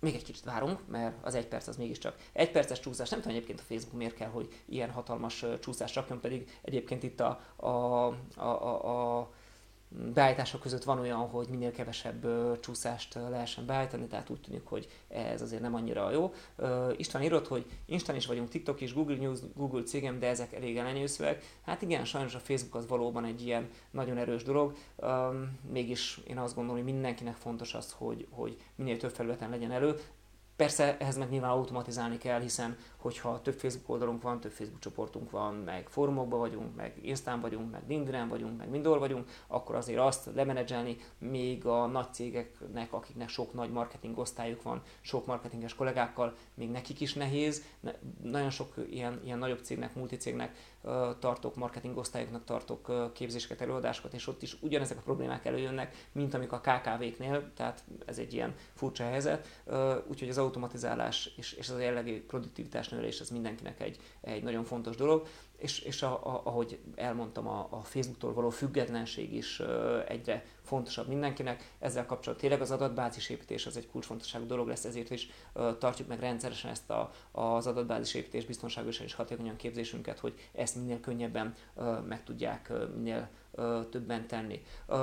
Még egy kicsit várunk, mert az egy perc az mégiscsak egy perces csúszás. Nem tudom egyébként a Facebook miért kell, hogy ilyen hatalmas csúszást rakjon, pedig egyébként itt a, a, a, a, a beállítások között van olyan, hogy minél kevesebb csúszást lehessen beállítani, tehát úgy tűnik, hogy ez azért nem annyira jó. István írott, hogy Instán is vagyunk, TikTok is, Google News, Google cégem, de ezek elég ellenyőszőek. Hát igen, sajnos a Facebook az valóban egy ilyen nagyon erős dolog. Mégis én azt gondolom, hogy mindenkinek fontos az, hogy, hogy minél több felületen legyen elő. Persze ehhez meg nyilván automatizálni kell, hiszen hogyha több Facebook oldalunk van, több Facebook csoportunk van, meg fórumokban vagyunk, meg Instán vagyunk, meg LinkedIn vagyunk, meg mindhol vagyunk, akkor azért azt lemenedzselni, még a nagy cégeknek, akiknek sok nagy marketing osztályuk van, sok marketinges kollégákkal, még nekik is nehéz. Nagyon sok ilyen, ilyen nagyobb cégnek, multicégnek tartok, marketing osztályoknak tartok képzéseket, előadásokat, és ott is ugyanezek a problémák előjönnek, mint amik a ká ká véknél, tehát ez egy ilyen furcsa helyzet, úgyhogy az automatizálás és, és az a jellegű produktivitás növelés, ez mindenkinek egy, egy nagyon fontos dolog, és, és a, a, ahogy elmondtam, a, a Facebooktól való függetlenség is egyre fontosabb mindenkinek. Ezzel kapcsolatban tényleg az adatbázisépítés az egy kulcsfontosságú dolog lesz, ezért is uh, tartjuk meg rendszeresen ezt a, az adatbázisépítés biztonságosan és hatékonyan képzésünket, hogy ezt minél könnyebben uh, meg tudják uh, minél uh, többen tenni. Uh,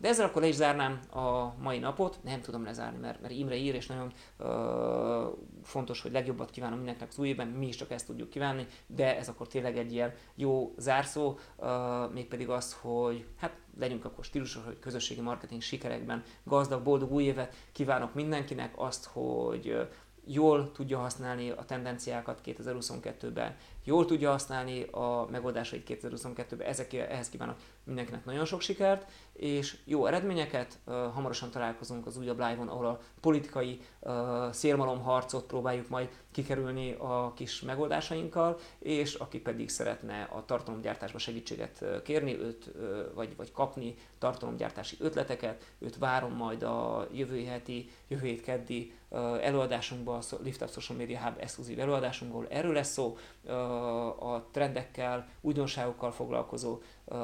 de ezzel akkor le is zárnám a mai napot, nem tudom lezárni, mert, mert Imre ír, és nagyon uh, fontos, hogy legjobbat kívánom mindenkinek az új évben, mi is csak ezt tudjuk kívánni, de ez akkor tényleg egy ilyen jó zárszó, uh, mégpedig az, hogy hát legyünk akkor stílusos, hogy közösségi marketing sikerekben gazdag, boldog új évet kívánok mindenkinek, azt, hogy jól tudja használni a tendenciákat kétezer-huszonkettőben, jól tudja használni a megoldásait kétezer-huszonkettőben, Ezek, ehhez kívánok mindenkinek nagyon sok sikert, és jó eredményeket, uh, hamarosan találkozunk az újabb live-on, ahol a politikai uh, szélmalomharcot próbáljuk majd kikerülni a kis megoldásainkkal, és aki pedig szeretne a tartalomgyártásba segítséget kérni, őt, uh, vagy, vagy kapni tartalomgyártási ötleteket, őt várom majd a jövő heti, jövő hét keddi uh, előadásunkban, a Lift Up Social Media Hub exkluzív előadásunkból, erről lesz szó, uh, a trendekkel, újdonságokkal foglalkozó uh,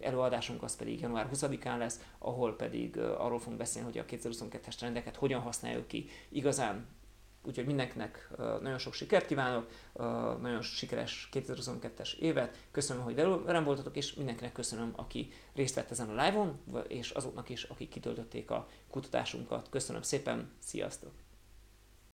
előadásunk az pedig január huszadikán lesz, ahol pedig uh, arról fogunk beszélni, hogy a kétezer-huszonkettes trendeket hogyan használjuk ki igazán. Úgyhogy mindenkinek uh, nagyon sok sikert kívánok, uh, nagyon sikeres kétezer-huszonkettes évet, köszönöm, hogy velem voltatok, és mindenkinek köszönöm, aki részt vett ezen a live-on, és azoknak is, akik kitöltötték a kutatásunkat. Köszönöm szépen, sziasztok!